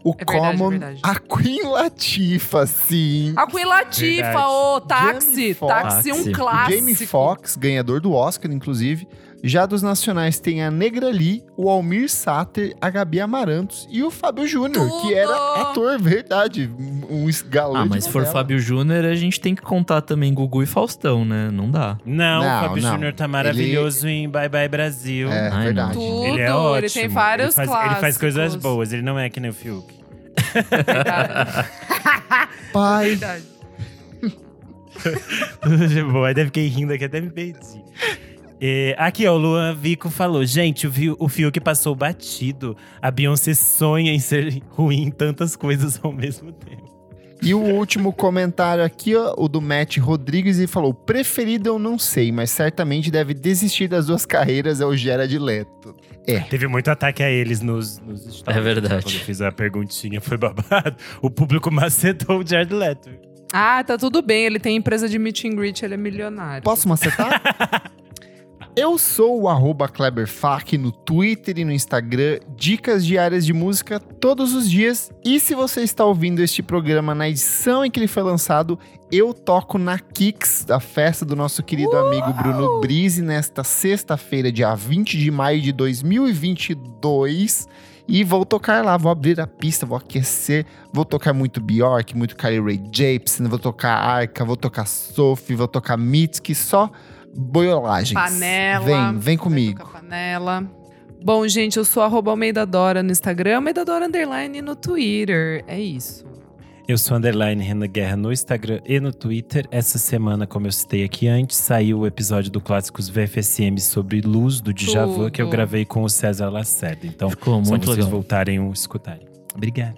O é Common, verdade, é verdade. A Queen Latifah, sim. A Queen Latifah, ô, oh, táxi, táxi, um clássico. Jamie Foxx, ganhador do Oscar, inclusive. Já dos nacionais tem a Negra Lee, o Almir Sater, a Gabi Amarantos e o Fábio Júnior, que era ator, verdade, um galã. Ah, mas se for Fábio Júnior, a gente tem que contar também Gugu e Faustão, né? Não dá. Não, não o Fábio Júnior tá maravilhoso ele... em Bye Bye Brasil. É, Ai, verdade. Tudo, ele é ótimo. Ele tem vários ele faz, clássicos. Ele faz coisas boas, ele não é que nem o Fiuk. Verdade. Pai. Verdade. Tudo de boa, aí fiquei rindo aqui até me perdi. É, aqui, ó, o Luan Vico falou: gente, o, o Fiuk passou batido. A Beyoncé sonha em ser ruim em tantas coisas ao mesmo tempo. E o último comentário aqui, ó, o do Matt Rodrigues, ele falou: preferido eu não sei, mas certamente deve desistir das duas carreiras, é o Jared Leto. É. Teve muito ataque a eles nos, nos stories. É verdade. Quando eu fiz a perguntinha, foi babado. O público macetou o Jared Leto. Ah, tá tudo bem, ele tem empresa de meet and greet, ele é milionário. Posso macetar? Eu sou o arroba Kleber Fachin no Twitter e no Instagram, dicas diárias de música todos os dias. E se você está ouvindo este programa na edição em que ele foi lançado, eu toco na Kix, da festa do nosso querido Uou! amigo Bruno Brise, nesta sexta-feira, dia vinte de maio de dois mil e vinte e dois. E vou tocar lá, vou abrir a pista, vou aquecer, vou tocar muito Bjork, muito Carly Rae Jepsen, vou tocar Arca, vou tocar Sophie, vou tocar Mitski, só... boiolagens. Panela. Vem, vem comigo. Panela. Bom, gente, eu sou arroba Almeida Dora no Instagram, Almeida Dora underline no Twitter. É isso. Eu sou underline Renan Guerra no Instagram e no Twitter. Essa semana, como eu citei aqui antes, saiu o episódio do Clássicos V F S M sobre Luz, do Djavan, Tudo. que eu gravei com o César Lacerda. Então, ficou muito só vocês legal. voltarem a escutarem. Obrigado.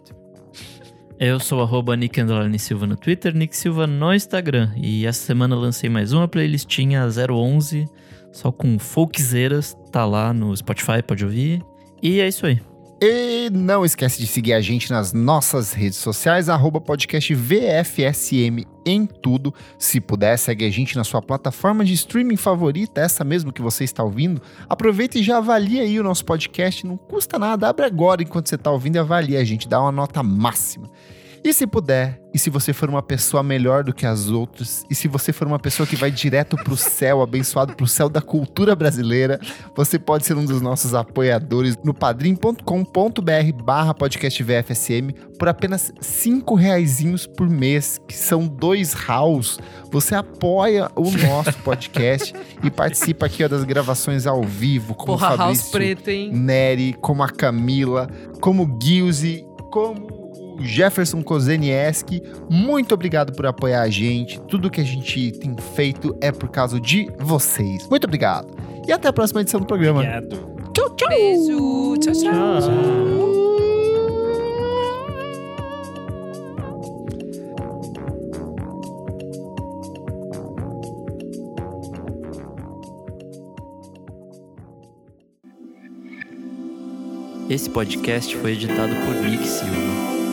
Eu sou arroba Nick Silva no Twitter, Nick Silva no Instagram. E essa semana lancei mais uma playlistinha zero onze, só com folkzeiras. Tá lá no Spotify, pode ouvir. E é isso aí. E não esquece de seguir a gente nas nossas redes sociais, arroba podcast V F S M em tudo. Se puder, segue a gente na sua plataforma de streaming favorita, essa mesmo que você está ouvindo. Aproveita e já avalia aí o nosso podcast, não custa nada. Abre agora enquanto você está ouvindo e avalia a gente, dá uma nota máxima. E se puder, e se você for uma pessoa melhor do que as outras, e se você for uma pessoa que vai direto pro céu, abençoado pro céu da cultura brasileira, você pode ser um dos nossos apoiadores no padrim ponto com ponto br barra podcast V F S M por apenas cinco reaisinhos por mês, que são dois reais. Você apoia o nosso podcast e participa aqui ó, das gravações ao vivo, como o Fabrício Preto, hein? Neri, como a Camila, como o Guilze, como... Jefferson Kozenieski, muito obrigado por apoiar a gente. Tudo que a gente tem feito é por causa de vocês. Muito obrigado. E até a próxima edição do programa. Obrigado. Tchau, tchau. Beijo. Tchau, tchau. tchau. tchau. Esse podcast foi editado por Nick Silva.